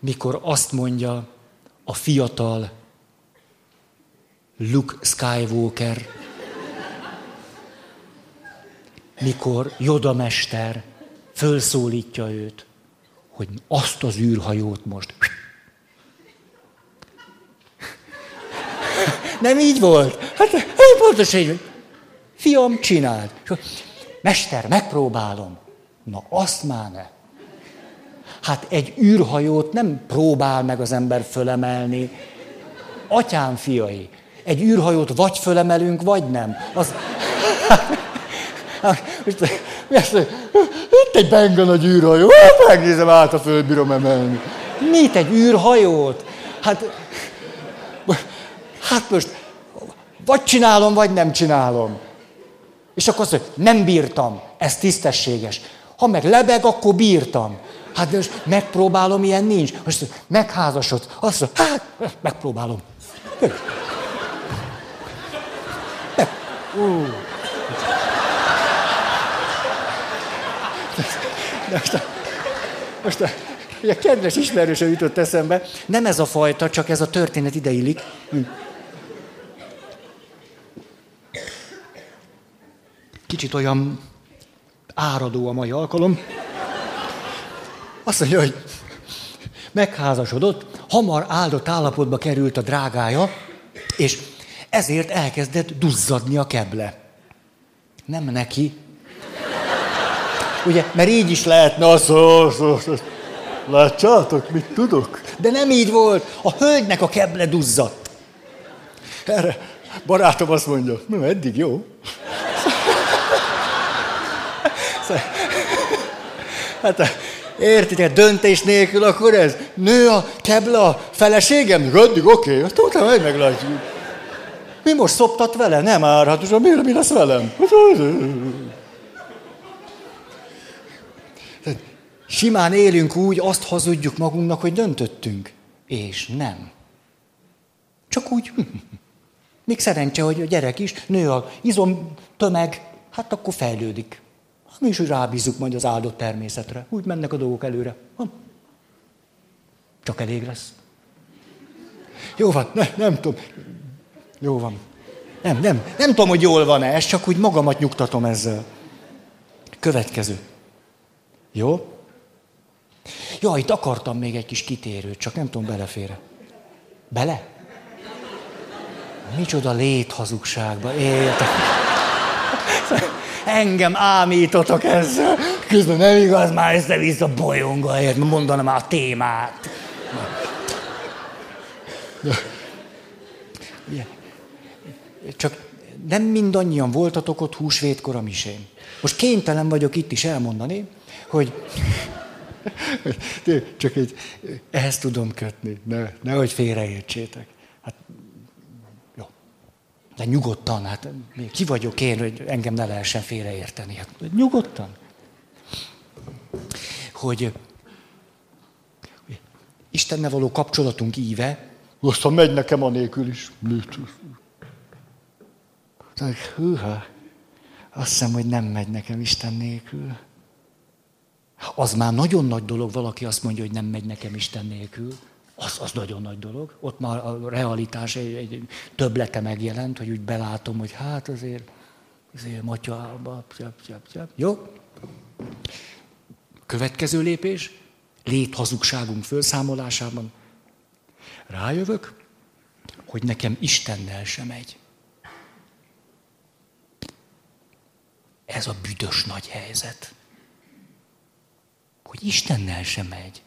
Mikor azt mondja a fiatal Luke Skywalker, mikor Yoda mester fölszólítja őt, hogy azt az űrhajót most... Nem így volt? Hát pontosan így. Fiam, csináld. Mester, megpróbálom. Na, azt már ne. Hát egy űrhajót nem próbál meg az ember fölemelni. Atyám fiai, egy űrhajót vagy fölemelünk, vagy nem. Az... Itt egy bengen a űrhajó, megnézem át, a föld bírom emelni. Mit egy űrhajót? Hát, hát most, vagy csinálom, vagy nem csinálom. És akkor azt mondja, nem bírtam, ez tisztességes. Ha meg lebeg, akkor bírtam. Hát de most megpróbálom, ilyen nincs. Most megházasodsz, azt mondja, hát megpróbálom. Meg, ú. Most, a, most a, a kedves ismerősöm jutott eszembe, nem ez a fajta, csak ez a történet ide illik. Kicsit olyan áradó a mai alkalom. Azt mondja, hogy megházasodott, hamar áldott állapotba került a drágája, és ezért elkezdett duzzadni a keble. Nem neki. Ugye, mert így is lehetne az, az, az, az. Látjátok, mit tudok? De nem így volt. A hölgynek a keble duzzadt. Erre barátom azt mondja, nem, eddig jó. Hát, értitek, döntés nélkül akkor ez? Nő a keble a feleségem? Eddig oké, azt utána meg meglátjuk. Mi most szoptat vele? Nem árhatósan, miért mi lesz velem? Simán élünk úgy, azt hazudjuk magunknak, hogy döntöttünk. És nem. Csak úgy. Még szerencse, hogy a gyerek is, nő a izomtömeg, hát akkor fejlődik. Mi is, hogy rábízzuk majd az áldott természetre. Úgy mennek a dolgok előre. Csak elég lesz. Jó van, ne, nem tudom. Jó van. Nem, nem. Nem tudom, hogy jól van-e, ezt csak úgy magamat nyugtatom ezzel. Következő. Jó? Jaj, itt akartam még egy kis kitérőt, csak nem tudom, belefér-e. Bele? Micsoda léthazugságba éltek. Engem ámítotok ezzel. Közben nem igaz, már össze-vissza bolyong a helyet, mondanám már a témát. Csak nem mindannyian voltatok ott húsvétkor a misén. Most kénytelen vagyok itt is elmondani, hogy... Csak így, ehhez tudom kötni, ne, nehogy félreértsétek. Hát, jó. De nyugodtan, hát ki vagyok én, hogy engem ne lehessen félreérteni. Hát, nyugodtan. Hogy Istennel való kapcsolatunk íve, aztán megy nekem anélkül is. Hűha, azt hiszem, hogy nem megy nekem Isten nélkül. Az már nagyon nagy dolog, valaki azt mondja, hogy nem megy nekem Isten nélkül. Az, az nagyon nagy dolog. Ott már a realitás egy, egy többlete megjelent, hogy úgy belátom, hogy hát azért, azért matyába, jó? Következő lépés, léthazugságunk felszámolásában. Rájövök, hogy nekem Istennel sem megy. Ez a büdös nagy helyzet. Hogy Istennel sem megy.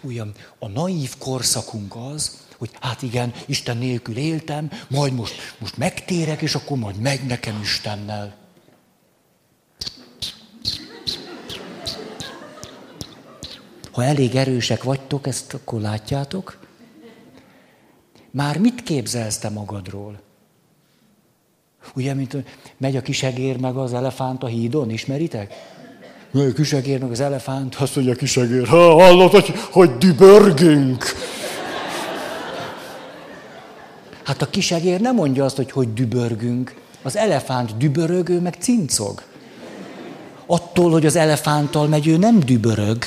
Ugyan a naív korszakunk az, hogy hát igen, Isten nélkül éltem, majd most, most megtérek, és akkor majd megy nekem Istennel. Ha elég erősek vagytok, ezt akkor látjátok. Már mit képzelsz te magadról? Ugye, mint megy a kisegér meg az elefánt a hídon, ismeritek? Megy a kisegér meg az elefánt, azt mondja a kisegér, ha, hallod, hogy, hogy dübörgünk. Hát a kisegér nem mondja azt, hogy hogy dübörgünk. Az elefánt dübörög, meg cincog. Attól, hogy az elefánttal megy, ő nem dübörög,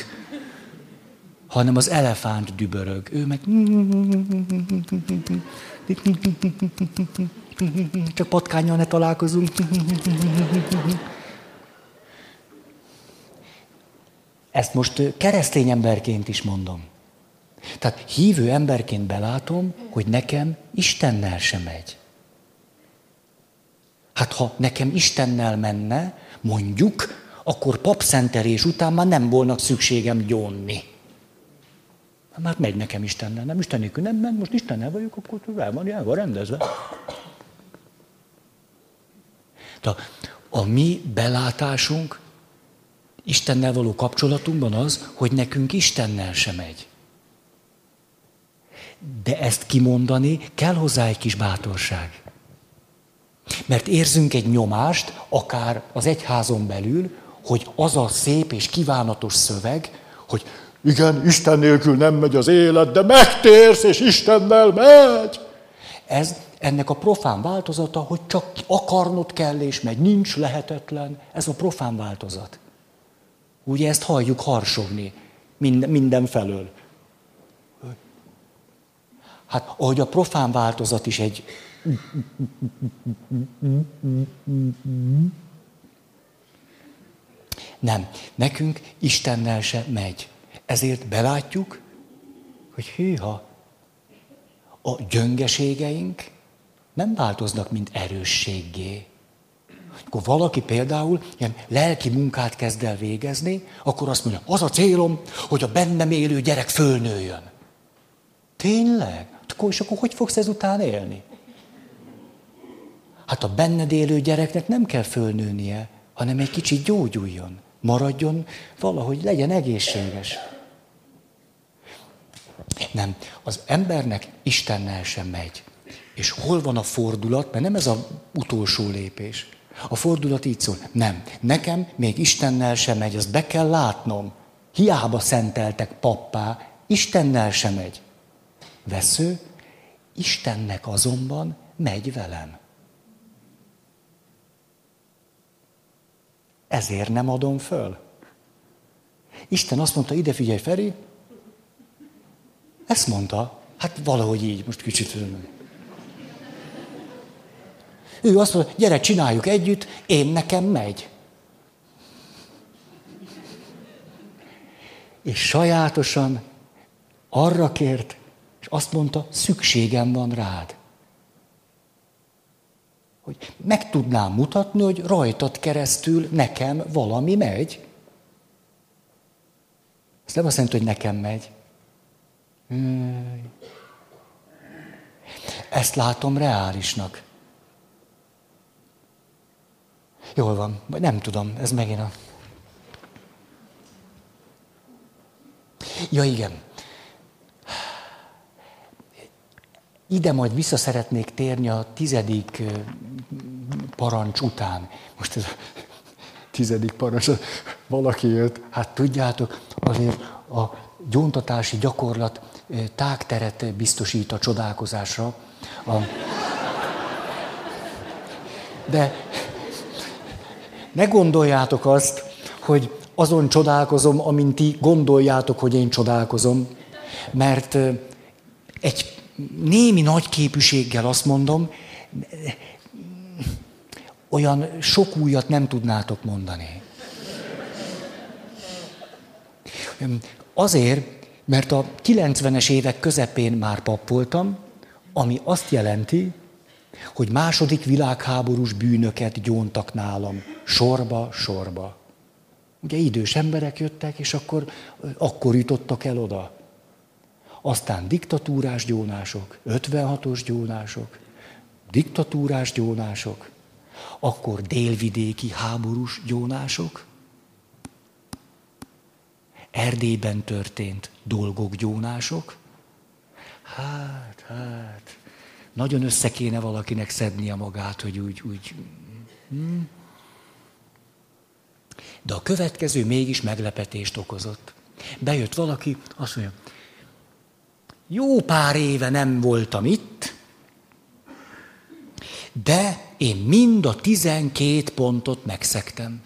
hanem az elefánt dübörög. Ő meg... Csak patkánnyal ne találkozunk. Ezt most keresztény emberként is mondom. Tehát hívő emberként belátom, hogy nekem Istennel sem megy. Hát ha nekem Istennel menne, mondjuk, akkor papszentelés után már nem volna szükségem gyónni. Már megy nekem Istennel, nem Isten nélkül nem ment, most Istennel vagyok, akkor el van, el van rendezve. A, a mi belátásunk Istennel való kapcsolatunkban az, hogy nekünk Istennel sem megy. De ezt kimondani kell hozzá egy kis bátorság. Mert érzünk egy nyomást, akár az egyházon belül, hogy az a szép és kívánatos szöveg, hogy igen, Isten nélkül nem megy az élet, de megtérsz, és Istennel megy. Ez ennek a profán változata, hogy csak akarnod kell és megy, nincs lehetetlen. Ez a profán változat. Ugye ezt halljuk harsogni minden, mindenfelől. Hát ahogy a profán változat is egy... Nem, nekünk Istennel se megy. Ezért belátjuk, hogy hűha, a gyöngeségeink nem változnak, mint erősséggé. Akkor valaki például ilyen lelki munkát kezd el végezni, akkor azt mondja, az a célom, hogy a bennem élő gyerek fölnőjön. Tényleg? És akkor hogy fogsz ezután élni? Hát a benned élő gyereknek nem kell fölnőnie, hanem egy kicsit gyógyuljon, maradjon valahogy, legyen egészséges. Nem, az embernek Istennel sem megy. És hol van a fordulat? Mert nem ez az utolsó lépés. A fordulat így szól. Nem, nekem még Istennel sem megy, azt be kell látnom. Hiába szenteltek pappá, Istennel sem megy. Vesző, Istennek azonban megy velem. Ezért nem adom föl. Isten azt mondta, ide figyelj Feri, Ezt mondta. Hát valahogy így, most kicsit. Ő azt mondta, gyere, csináljuk együtt, én nekem megy. És sajátosan arra kért, és azt mondta, szükségem van rád. Hogy meg tudnám mutatni, hogy rajtad keresztül nekem valami megy. Azt nem azt jelenti, hogy nekem megy. Ezt látom reálisnak. Jól van, vagy nem tudom, ez megint a... Ja, igen. Ide majd vissza szeretnék térni a tizedik parancs után. Most ez a tizedik parancs, valaki jött. Hát tudjátok, azért a gyóntatási gyakorlat tágteret biztosít a csodálkozásra. A... De ne gondoljátok azt, hogy azon csodálkozom, amin ti gondoljátok, hogy én csodálkozom. Mert egy némi nagy képűséggel azt mondom, olyan sok újat nem tudnátok mondani. Azért, mert a kilencvenes évek közepén már pap voltam, ami azt jelenti, hogy második világháborús bűnöket gyóntak nálam. Sorba, sorba. Ugye idős emberek jöttek, és akkor, akkor jutottak el oda. Aztán diktatúrás gyónások, ötvenhatos gyónások, diktatúrás gyónások, akkor délvidéki háborús gyónások, Erdélyben történt dolgok gyónások. Hát, hát, nagyon össze kéne valakinek szednie magát, hogy úgy, úgy... Hm? De a következő mégis meglepetést okozott. Bejött valaki, azt mondja, jó pár éve nem voltam itt, de én mind a tizenkét pontot megszegtem.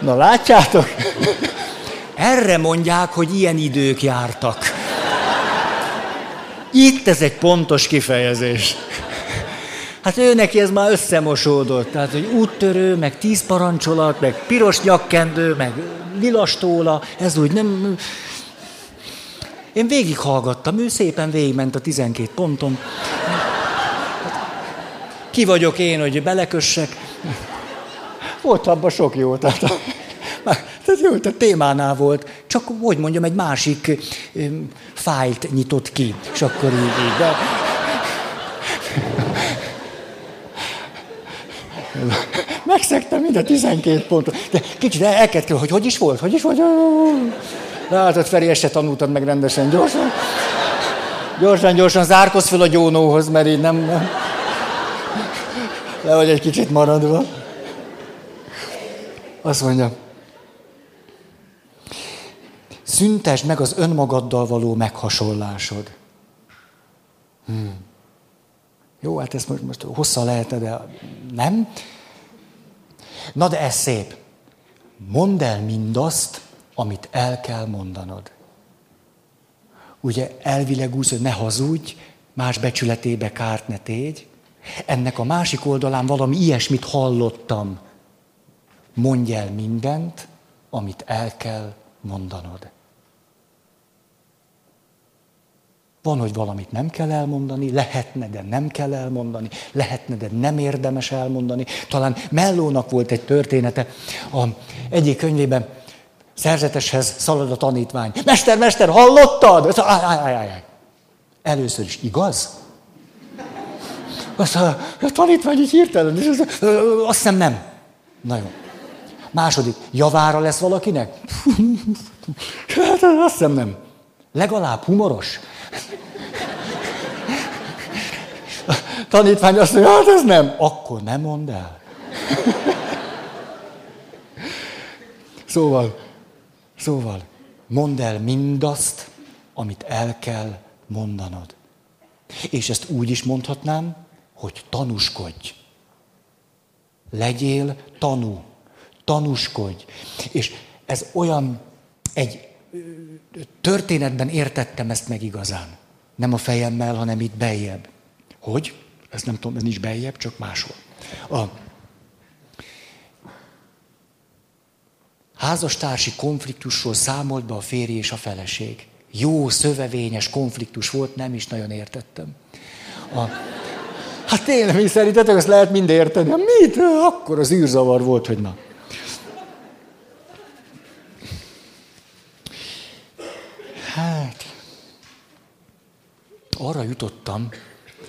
Na látjátok? Erre mondják, hogy ilyen idők jártak. Itt ez egy pontos kifejezés. Hát ő neki ez már összemosódott. Tehát, hogy úttörő, meg tíz parancsolat, meg piros nyakkendő, meg lilas tóla, ez úgy nem... Én végighallgattam, ő szépen végigment a tizenkét ponton. Ki vagyok én, hogy belekössek? Volt abban sok jó, tehát... Tehát jó, tehát témánál volt, csak, hogy mondjam, egy másik um, fájlt nyitott ki, és akkor így, így de... Megszegtem mind a tizenkét pontot. De kicsit elkezdtem, hogy hogy is volt, hogy is volt. Látod, Feri, ezt se tanultad meg rendesen, gyorsan. Gyorsan, gyorsan zárkozz fel a gyónóhoz, mert így nem... nem. Le vagy egy kicsit maradva. Azt mondja, szüntesd meg az önmagaddal való meghasonlásod. Hmm. Jó, hát ezt most, most hosszan lehetne, de nem. Na de ez szép. Mondd el mindazt, amit el kell mondanod. Ugye elvileg úgy, hogy ne hazudj, más becsületébe kárt ne tégy. Ennek a másik oldalán valami ilyesmit hallottam. Mondj el mindent, amit el kell mondanod. Van, hogy valamit nem kell elmondani, lehetne, de nem kell elmondani, lehetne, de nem érdemes elmondani. Talán Mellónak volt egy története, a egyik könyvében szerzeteshez szalad a tanítvány. Mester, mester, hallottad? Áj, áj, áj, áj. Először is igaz? Azt a, a tanítvány így hirtelen, és azt, azt hiszem nem. Na jó. Második, javára lesz valakinek? Hát azt hiszem nem. Legalább humoros. A tanítvány azt mondja, hát ez nem. Akkor nem mondd el. Szóval, szóval, mondd el mindazt, amit el kell mondanod. És ezt úgy is mondhatnám, hogy tanúskodj. Legyél tanú, tanúskodj. És ez olyan, egy történetben értettem ezt meg igazán. Nem a fejemmel, hanem itt beljebb. Hogy? Ezt nem tudom, ez nincs beljebb, csak máshol. A házastársi konfliktusról számolt be a férj és a feleség. Jó, szövevényes konfliktus volt, nem is nagyon értettem. A... Hát tényleg, mi szerintetek, ezt lehet mind érteni. Mit? Akkor az űrzavar volt, hogy na. Hát, arra jutottam,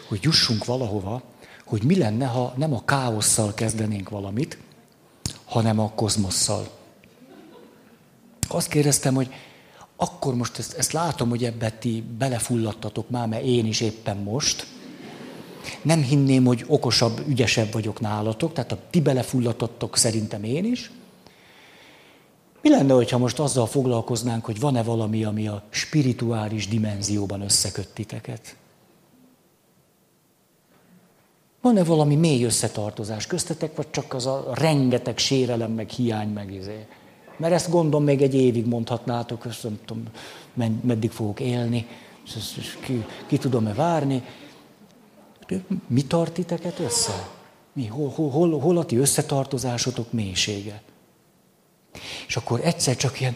hogy jussunk valahova, hogy mi lenne, ha nem a káosszal kezdenénk valamit, hanem a kozmosszal. Azt kérdeztem, hogy akkor most ezt, ezt látom, hogy ebbe ti belefulladtatok már, mert én is éppen most. Nem hinném, hogy okosabb, ügyesebb vagyok nálatok, tehát a ti belefulladtatok szerintem én is. Mi lenne, hogyha most azzal foglalkoznánk, hogy van-e valami, ami a spirituális dimenzióban összeköt titeket? Van-e valami mély összetartozás köztetek, vagy csak az a rengeteg sérelem, meg hiány, meg izé? Mert ezt gondolom még egy évig mondhatnátok, ezt nem tudom, meddig fogok élni, ki, ki tudom-e várni. Mi tart titeket össze? Mi, hol, hol, hol a ti összetartozásotok mélysége? És akkor egyszer csak ilyen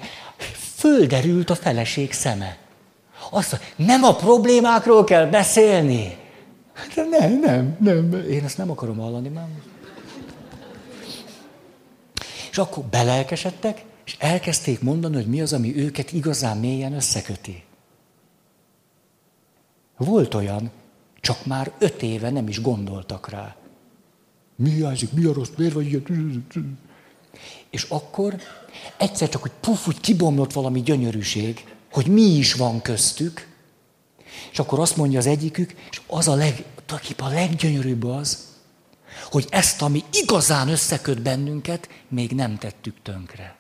földerült a feleség szeme. Azt mondja, nem a problémákról kell beszélni. De nem, nem, nem. Én ezt nem akarom hallani már. És akkor belelkesedtek, és elkezdték mondani, hogy mi az, ami őket igazán mélyen összeköti. Volt olyan, csak már öt éve nem is gondoltak rá. Mi hiányzik, mi a rossz, miért vagy ilyen? És akkor egyszer csak, hogy puf, úgy kibomlott valami gyönyörűség, hogy mi is van köztük, és akkor azt mondja az egyikük, és az a, leg, a leggyönyörűbb az, hogy ezt, ami igazán összeköt bennünket, még nem tettük tönkre.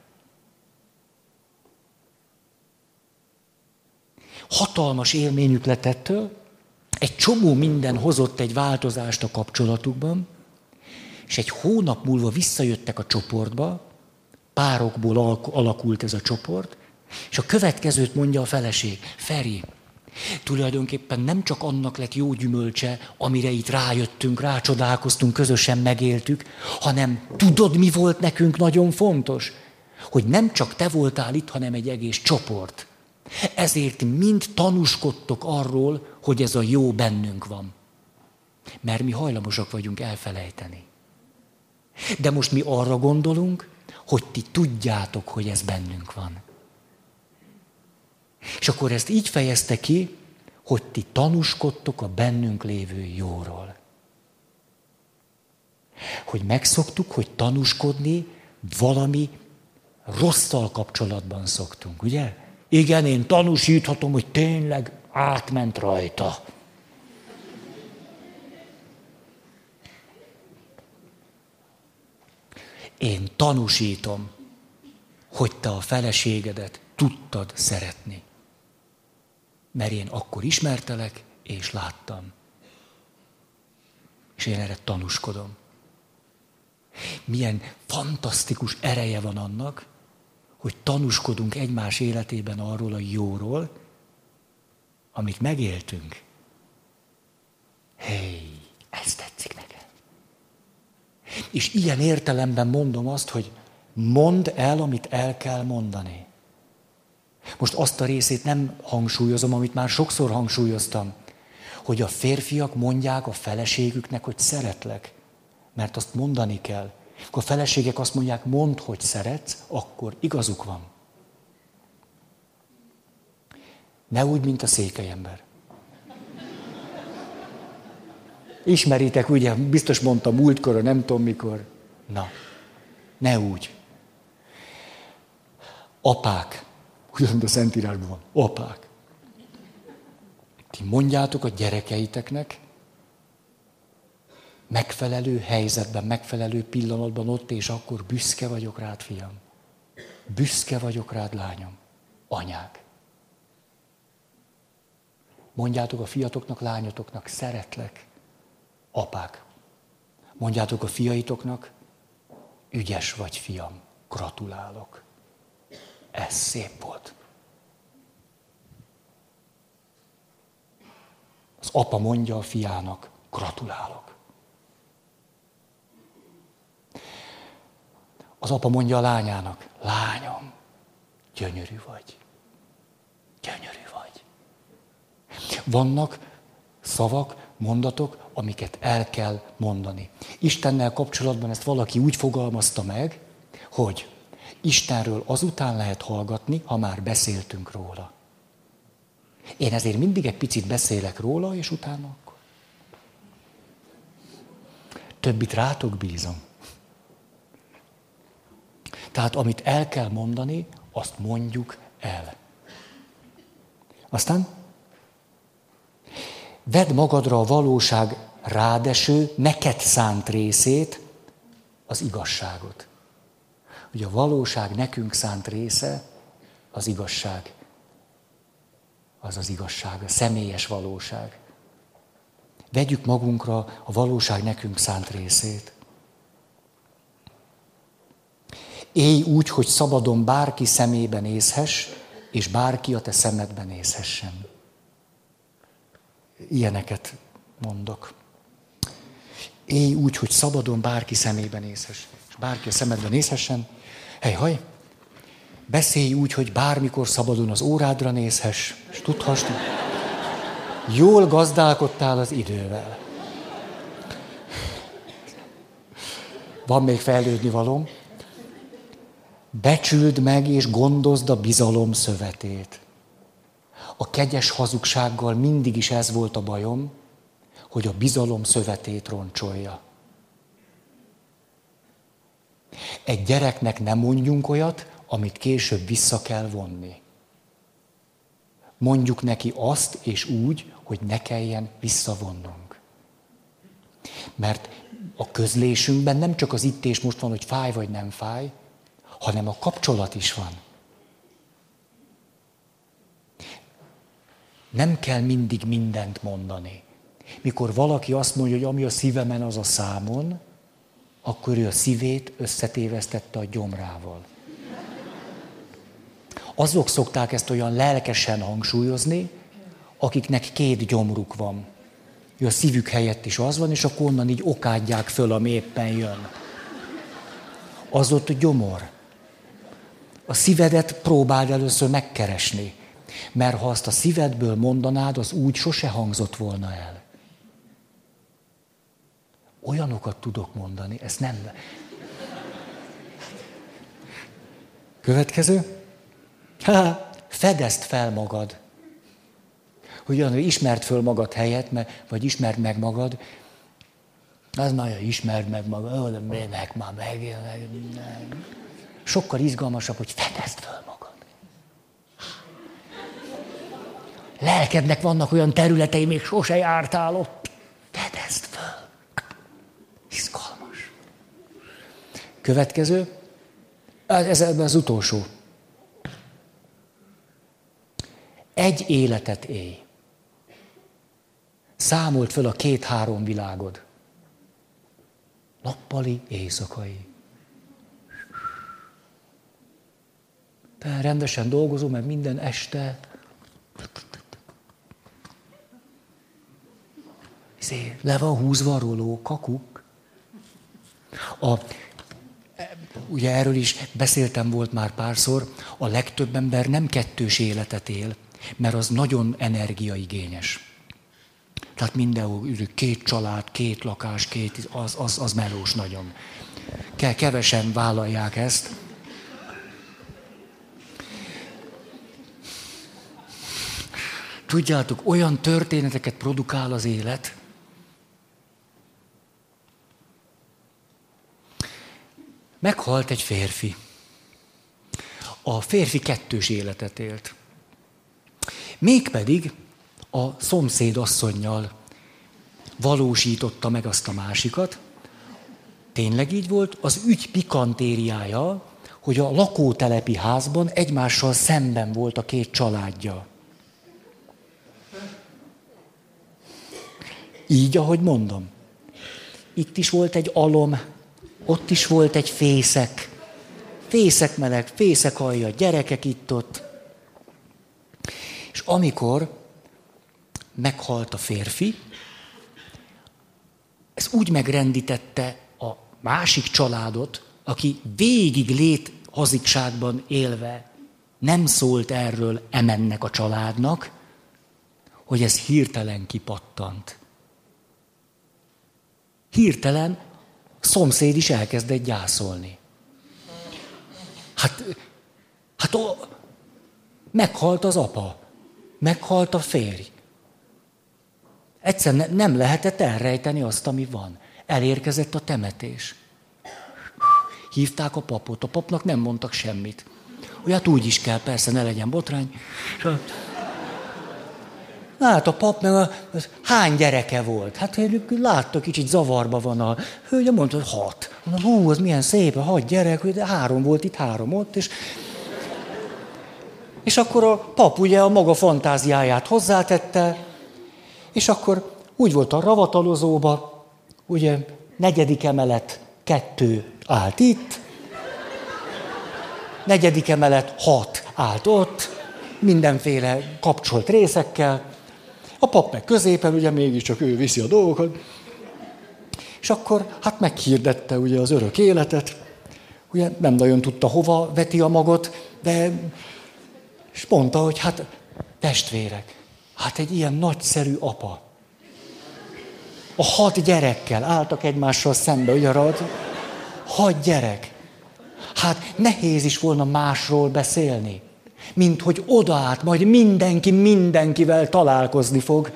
Hatalmas élményük lett ettől, egy csomó minden hozott egy változást a kapcsolatukban, és egy hónap múlva visszajöttek a csoportba, párokból alakult ez a csoport, és a következőt mondja a feleség, Feri, tulajdonképpen nem csak annak lett jó gyümölcse, amire itt rájöttünk, rácsodálkoztunk, közösen megéltük, hanem tudod, mi volt nekünk nagyon fontos? Hogy nem csak te voltál itt, hanem egy egész csoport. Ezért mind tanúskodtok arról, hogy ez a jó bennünk van. Mert mi hajlamosak vagyunk elfelejteni. De most mi arra gondolunk, hogy ti tudjátok, hogy ez bennünk van. És akkor ezt így fejezte ki, hogy ti tanúskodtok a bennünk lévő jóról. Hogy megszoktuk, hogy tanúskodni valami rosszal kapcsolatban szoktunk, ugye? Igen, én tanúsíthatom, hogy tényleg átment rajta. Én tanúsítom, hogy te a feleségedet tudtad szeretni. Mert én akkor ismertelek, és láttam. És én erre tanúskodom. Milyen fantasztikus ereje van annak, hogy tanúskodunk egymás életében arról a jóról, amit megéltünk. Hey, ez tetszik nekem. És ilyen értelemben mondom azt, hogy mondd el, amit el kell mondani. Most azt a részét nem hangsúlyozom, amit már sokszor hangsúlyoztam, hogy a férfiak mondják a feleségüknek, hogy szeretlek, mert azt mondani kell. Akkor a feleségek azt mondják, mondd, hogy szeretsz, akkor igazuk van. Ne úgy, mint a székelyember. Ismeritek, ugye, biztos mondtam múltkor, nem tudom mikor. Na, ne úgy. Apák. Ugyanúgy a Szentírásban van. Apák. Ti mondjátok a gyerekeiteknek, megfelelő helyzetben, megfelelő pillanatban ott, és akkor büszke vagyok rád, fiam. Büszke vagyok rád, lányom. Anyák. Mondjátok a fiatoknak, lányotoknak, szeretlek. Apák. Mondjátok a fiaitoknak, ügyes vagy, fiam, gratulálok. Ez szép volt. Az apa mondja a fiának, gratulálok. Az apa mondja a lányának, lányom, gyönyörű vagy. Gyönyörű vagy. Vannak szavak, mondatok, amiket el kell mondani. Istennel kapcsolatban ezt valaki úgy fogalmazta meg, hogy Istenről azután lehet hallgatni, ha már beszéltünk róla. Én ezért mindig egy picit beszélek róla, és utána akkor. Többit rátok bízom. Tehát amit el kell mondani, azt mondjuk el. Aztán vedd magadra a valóság rádeső, neked szánt részét, az igazságot. Ugye a valóság nekünk szánt része az igazság. Az az igazság, a személyes valóság. Vegyük magunkra a valóság nekünk szánt részét. Élj úgy, hogy szabadon bárki szemében nézhess, és bárki a te szemedben nézhessen. Ilyeneket mondok. Élj úgy, hogy szabadon bárki szemében nézhess, és bárki a szemedben nézhessen. Hej, haj! Beszélj úgy, hogy bármikor szabadon az órádra nézhess, és tudhass, jól gazdálkodtál az idővel. Van még fejlődni valóm. Becsüld meg és gondozd a bizalom szövetét. A kegyes hazugsággal mindig is ez volt a bajom, hogy a bizalom szövetét roncsolja. Egy gyereknek nem mondjunk olyat, amit később vissza kell vonni. Mondjuk neki azt és úgy, hogy ne kelljen visszavonnunk. Mert a közlésünkben nem csak az itt és most van, hogy fáj vagy nem fáj, hanem a kapcsolat is van. Nem kell mindig mindent mondani. Mikor valaki azt mondja, hogy ami a szívemen, az a számon, akkor ő a szívét összetévesztette a gyomrával. Azok szokták ezt olyan lelkesen hangsúlyozni, akiknek két gyomruk van. A szívük helyett is az van, és akkor onnan így okádják föl, ami éppen jön. Az ott gyomor. A szívedet próbáld először megkeresni, mert ha azt a szívedből mondanád, az úgy sose hangzott volna el. Olyanokat tudok mondani, ezt nem... Következő? Ha, fedezd fel magad. Ugyan, hogy ismerd föl magad helyett, vagy ismerd meg magad. Az nagyon ismerd meg magad. Ö, meg már meg, meg. Sokkal izgalmasabb, hogy fedezd föl magad. Lelkednek vannak olyan területei, még sose jártál ott. Fedezd föl. Izgalmas. Következő. Ez az utolsó. Egy életet élj. Számold föl a két-három világod. Nappali, éjszakai. Te rendesen dolgozol, mert minden este... Le van húzva a roló, kakuk. A... Ugye erről is beszéltem volt már párszor, a legtöbb ember nem kettős életet él, mert az nagyon energiaigényes. Tehát mindenhol két család, két lakás, két, az, az, az melós nagyon. Kevesen vállalják ezt. Tudjátok, olyan történeteket produkál az élet, meghalt egy férfi. A férfi kettős életet élt. Mégpedig a szomszéd asszonnyal valósította meg azt a másikat. Tényleg így volt. Az ügy pikantériája, hogy a lakótelepi házban egymással szemben volt a két családja. Így, ahogy mondom. Itt is volt egy alom, Ott is volt egy fészek. Fészek meleg, fészek alja, gyerekek itt-ott. És amikor meghalt a férfi, ez úgy megrendítette a másik családot, aki végig lét hazugságban élve nem szólt erről emennek a családnak, hogy ez hirtelen kipattant. Hirtelen a szomszéd is elkezdett gyászolni. Hát, hát ó, meghalt az apa, meghalt a férj. Egyszerűen nem lehetett elrejteni azt, ami van. Elérkezett a temetés. Hívták a papot, a papnak nem mondtak semmit. Olyat úgy is kell, persze, ne legyen botrány. Hát a pap meg a, az, hány gyereke volt? Hát látta, kicsit zavarba van a hölgy, mondta, hogy hat. Mondom, hú, az milyen szép, a hat gyerek, de három volt itt, három ott. És, és akkor a pap ugye a maga fantáziáját hozzátette, és akkor úgy volt a ravatalozóban, ugye negyedik emelet kettő állt itt, negyedik emelet hat állt ott, mindenféle kapcsolt részekkel. A pap meg középen, ugye mégiscsak ő viszi a dolgokat. És akkor hát meghirdette ugye az örök életet. Ugye nem nagyon tudta, hova veti a magot, de és mondta, hogy hát testvérek, hát egy ilyen nagyszerű apa. A hat gyerekkel álltak egymással szembe, ugye rajta. Hat gyerek. Hát nehéz is volna másról beszélni, mint hogy odaállt, majd mindenki mindenkivel találkozni fog.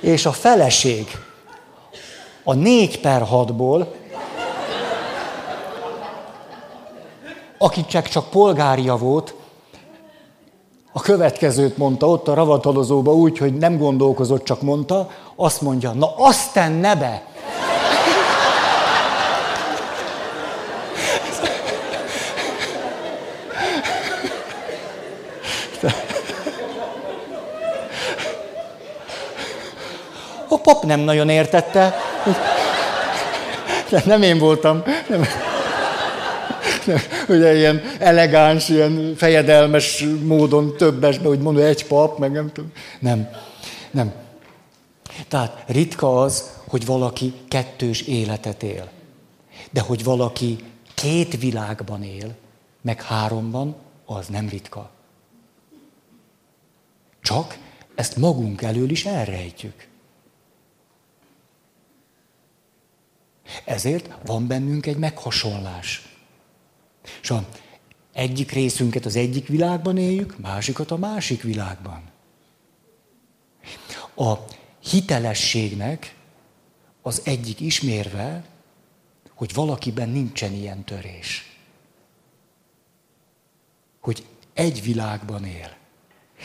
És a feleség a négy per hatból, aki csak, csak polgárja volt, a következőt mondta ott a ravatalozóba úgy, hogy nem gondolkozott, csak mondta, azt mondja, na azt tenne be! A pap nem nagyon értette. Nem én voltam. Nem. Nem. Ugye ilyen elegáns, ilyen fejedelmes módon többesben, úgy mondom, egy pap, meg nem tudom. Nem. Nem. Tehát ritka az, hogy valaki kettős életet él. De hogy valaki két világban él, meg háromban, az nem ritka. Csak ezt magunk elől is elrejtjük. Ezért van bennünk egy meghasonlás. És az egyik részünket az egyik világban éljük, másikat a másik világban. A hitelességnek az egyik ismérve, hogy valakiben nincsen ilyen törés. Hogy egy világban él.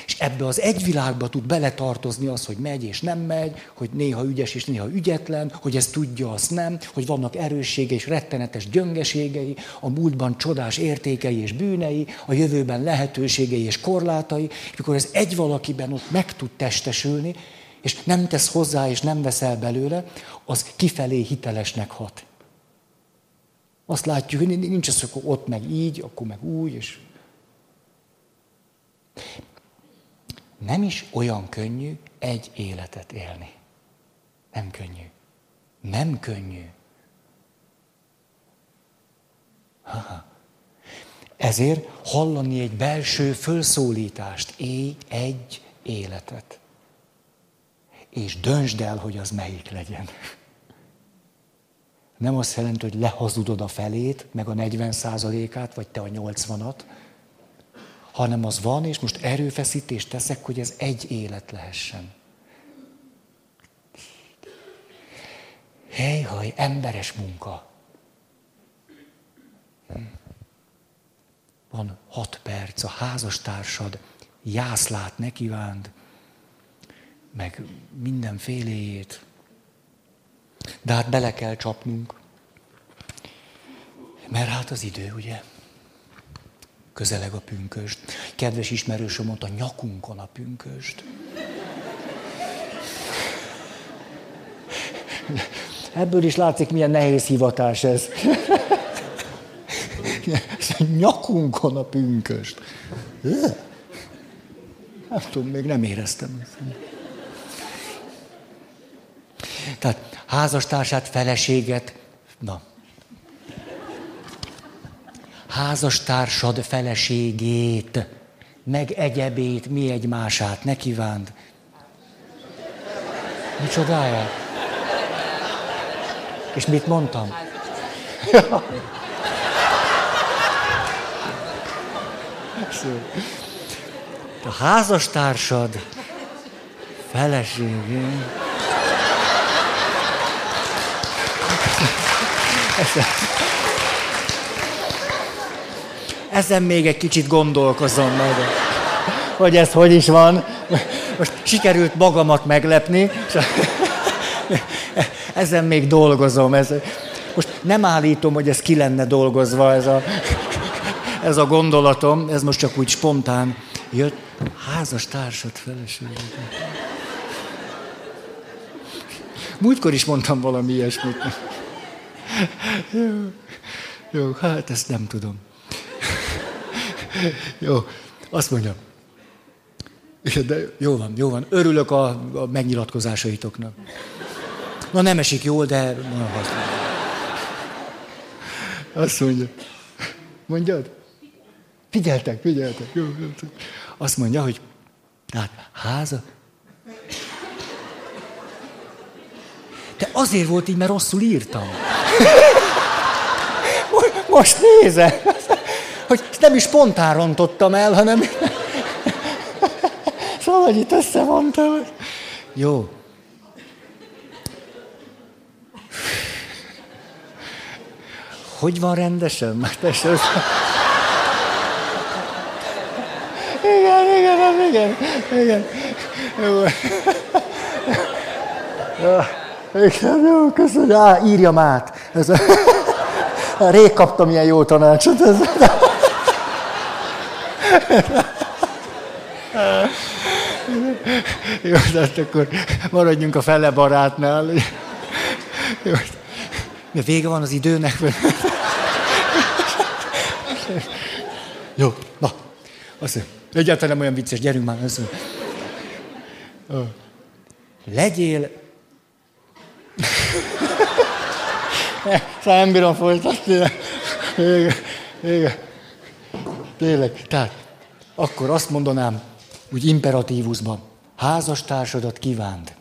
És ebbe az egy világba tud beletartozni az, hogy megy és nem megy, hogy néha ügyes és néha ügyetlen, hogy ez tudja, azt nem, hogy vannak erősségei és rettenetes gyöngeségei, a múltban csodás értékei és bűnei, a jövőben lehetőségei és korlátai, mikor ez egy valakiben ott meg tud testesülni, és nem tesz hozzá és nem veszel belőle, az kifelé hitelesnek hat. Azt látjuk, hogy nincs az, hogy ott meg így, akkor meg úgy, és... Nem is olyan könnyű egy életet élni. Nem könnyű. Nem könnyű. Ha-ha. Ezért hallani egy belső fölszólítást. Élj egy életet. És döntsd el, hogy az melyik legyen. Nem azt jelenti, hogy lehazudod a felét, meg a negyven százalékát, vagy te a nyolcvanat, hanem az van, és most erőfeszítést teszek, hogy ez egy élet lehessen. Héjhaj, emberes munka. Van hat perc, a házastársad jászlát ne kívánd, meg mindenféléjét. De hát bele kell csapnunk, mert hát az idő, ugye? Közeleg a pünkösd. Kedves ismerősöm mondta, nyakunkon a pünkösd. Ebből is látszik, milyen nehéz hivatás ez. Nyakunkon a pünköst. Nem tudom, még nem éreztem. Tehát házastársát, feleséget, na. Házastársad feleségét, meg egyebét, mi egymását, ne kívánd. Mi csodája? És mit mondtam? Ja. A házastársad feleségét. Ezen még egy kicsit gondolkozom majd, hogy ez hogy is van. Most sikerült magamat meglepni, ezen még dolgozom. Ez, most nem állítom, hogy ez ki lenne dolgozva, ez a, ez a gondolatom, ez most csak úgy spontán jött. Házastársad feleségét. Múltkor is mondtam valami ilyesmit. Jó, jó, hát ezt nem tudom. Jó, azt mondjam. De jó van, jó van. Örülök a, a megnyilatkozásaitoknak. Na nem esik jól, de... Na, azt mondjam. Azt mondja. Mondjad? Figyeltek, figyeltek. Jó, jó. Azt mondja, hogy hát háza... De azért volt így, mert rosszul írtam. Most nézem, hogy nem is spontán rontottam el, hanem... Szóval itt összevontam. Jó. Hogy van rendesen? Már tessék. Igen, igen, igen, igen. Jó. Igen, jó, köszönöm. Á, írjam át. Ez a... Rég kaptam ilyen jó tanácsot. Ez... Jó, tehát akkor maradjunk a fele barátnál. Jó. De vége van az időnek. Jó, na. Azt mondja, egyáltalán nem olyan vicces, gyerünk már. Azt mondja. Legyél... Szóval nem bírom folytatni. Vége, vége. Tényleg. Tehát akkor azt mondanám, úgy imperatívusban, házastársadat kívánd.